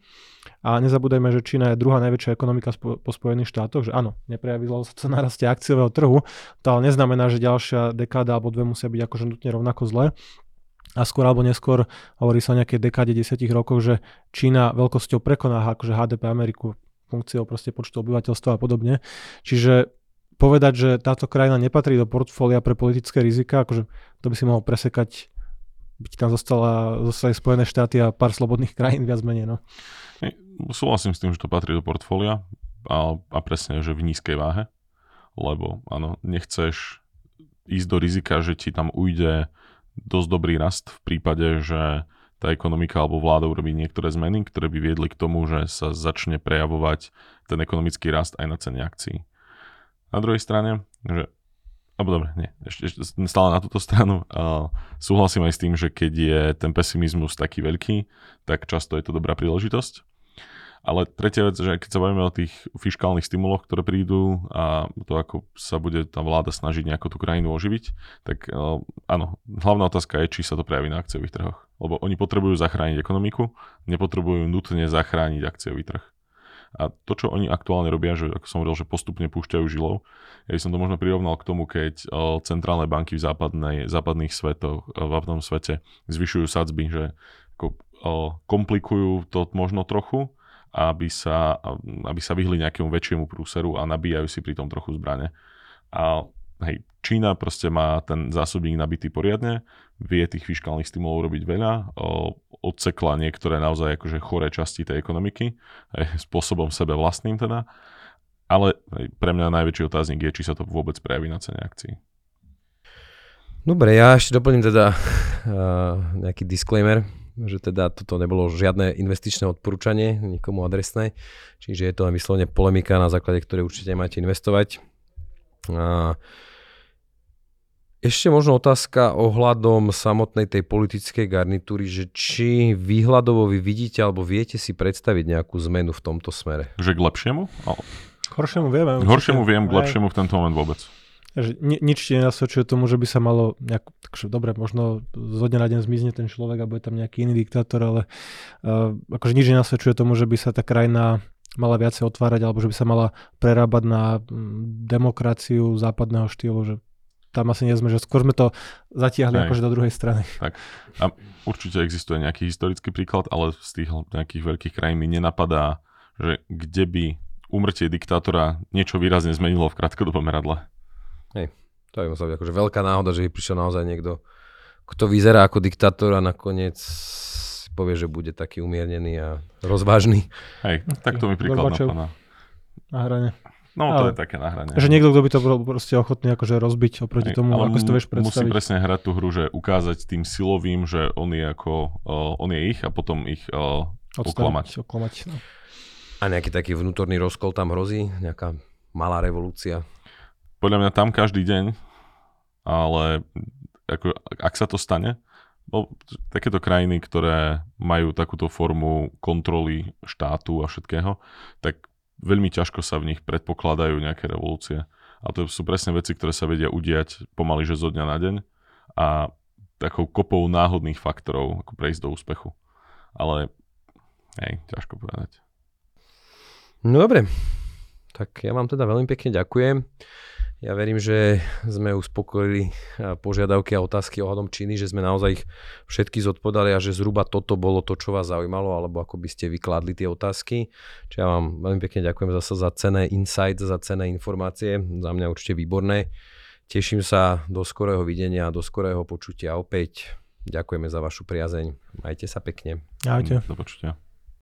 A nezabúdajme, že Čína je druhá najväčšia ekonomika po Spojených štátoch, že áno, neprejavilo sa to na raste akciového trhu, to ale neznamená, že ďalšia dekáda alebo dve musia byť akože nutne rovnako zlé. A skôr alebo neskôr, hovorí sa o nejakej dekáde 10 rokov, že Čína veľkosťou prekoná akože HDP Ameriku, funkciou proste počtu obyvateľstva a podobne. Čiže povedať, že táto krajina nepatrí do portfólia pre politické rizika, akože to by si mohol presekať, by ti tam zostali Spojené štáty a pár slobodných krajín viac menej. No. Súhlasím s tým, že to patrí do portfólia a presne, že v nízkej váhe, lebo áno, nechceš ísť do rizika, že ti tam ujde dosť dobrý rast v prípade, že tá ekonomika alebo vláda urobí niektoré zmeny, ktoré by viedli k tomu, že sa začne prejavovať ten ekonomický rast aj na cene akcií. Na druhej strane, že stále na túto stranu súhlasím aj s tým, že keď je ten pesimizmus taký veľký, tak často je to dobrá príležitosť. Ale tretia vec, že keď sa bavíme o tých fiškálnych stimuloch, ktoré prídu a to, ako sa bude tá vláda snažiť nejako tú krajinu oživiť, tak áno, hlavná otázka je, či sa to prejaví na akciových trhoch. Lebo oni potrebujú zachrániť ekonomiku, nepotrebujú nutne zachrániť akciový trh. A to, čo oni aktuálne robia, že ako som hovoril, že postupne púšťajú žilou, ja by som to možno prirovnal k tomu, keď centrálne banky v západných svetoch, v západnom svete zvyšujú sadzby, že ako, komplikujú to možno trochu, aby sa vyhli nejakému väčšiemu prúseru a nabíjajú si pri tom trochu zbrane. A hej, Čína proste má ten zásobník nabitý poriadne, vie tých fiškálnych stimulov robiť veľa, odsekla niektoré naozaj akože choré časti tej ekonomiky, spôsobom sebe vlastným teda, ale hej, pre mňa najväčší otáznik je, či sa to vôbec prejaví na cene akcií. Dobre, ja ešte doplním teda nejaký disclaimer, že teda toto nebolo žiadne investičné odporúčanie, nikomu adresné, čiže je to len vyslovene polemika, na základe ktorej určite máte investovať. A ešte možno otázka ohľadom samotnej tej politickej garnitúry, že či výhľadovo vy vidíte alebo viete si predstaviť nejakú zmenu v tomto smere? Že k lepšiemu? K horšiemu viem. K lepšiemu v tento moment vôbec. Nič ti nenasvedčuje tomu, že by sa malo nejak, takže dobre, možno zo dňa na deň zmizne ten človek a bude tam nejaký iný diktátor, ale akože nič nenasvedčuje tomu, že by sa tá krajina mala viacej otvárať, alebo že by sa mala prerábať na demokraciu západného štýlu, že tam asi nie sme, že skôr sme to zatiahli akože do druhej strany. Tak. A určite existuje nejaký historický príklad, ale z tých nejakých veľkých krajín mi nenapadá, že kde by úmrtie diktátora niečo výrazne zmenilo v krátkodobom meradle. Hej, to je musel byť akože veľká náhoda, že prišiel naozaj niekto, kto vyzerá ako diktátor a nakoniec povie, že bude taký umiernený a rozvážny. Hej, tak to mi príklad napadá. Na hrane. No, to je také na hrane. Že niekto, kto by to bol proste ochotný akože rozbiť oproti tomu, ako si to vieš predstaviť. Musí presne hrať tú hru, že ukázať tým silovým, že on je ako, on je ich a potom ich oklamať. No. A nejaký taký vnútorný rozkol tam hrozí? Nejaká malá revolúcia? Podľa mňa tam každý deň, ale ako, ak sa to stane, takéto krajiny, ktoré majú takúto formu kontroly štátu a všetkého, tak veľmi ťažko sa v nich predpokladajú nejaké revolúcie. A to sú presne veci, ktoré sa vedia udiať pomaly, že zo dňa na deň a takou kopou náhodných faktorov, ako prejsť do úspechu. Ale hej, ťažko povedať. No dobre, tak ja vám teda veľmi pekne ďakujem. Ja verím, že sme uspokojili požiadavky a otázky ohľadom Číny, že sme naozaj ich všetky zodpovedali a že zhruba toto bolo to, čo vás zaujímalo, alebo ako by ste vykladli tie otázky. Čiže ja vám veľmi pekne ďakujem zase za cenné insight, za cenné informácie, za mňa určite výborné. Teším sa do skorého videnia, do skorého počutia opäť. Ďakujeme za vašu priazeň. Majte sa pekne. Ahojte. Do počutia.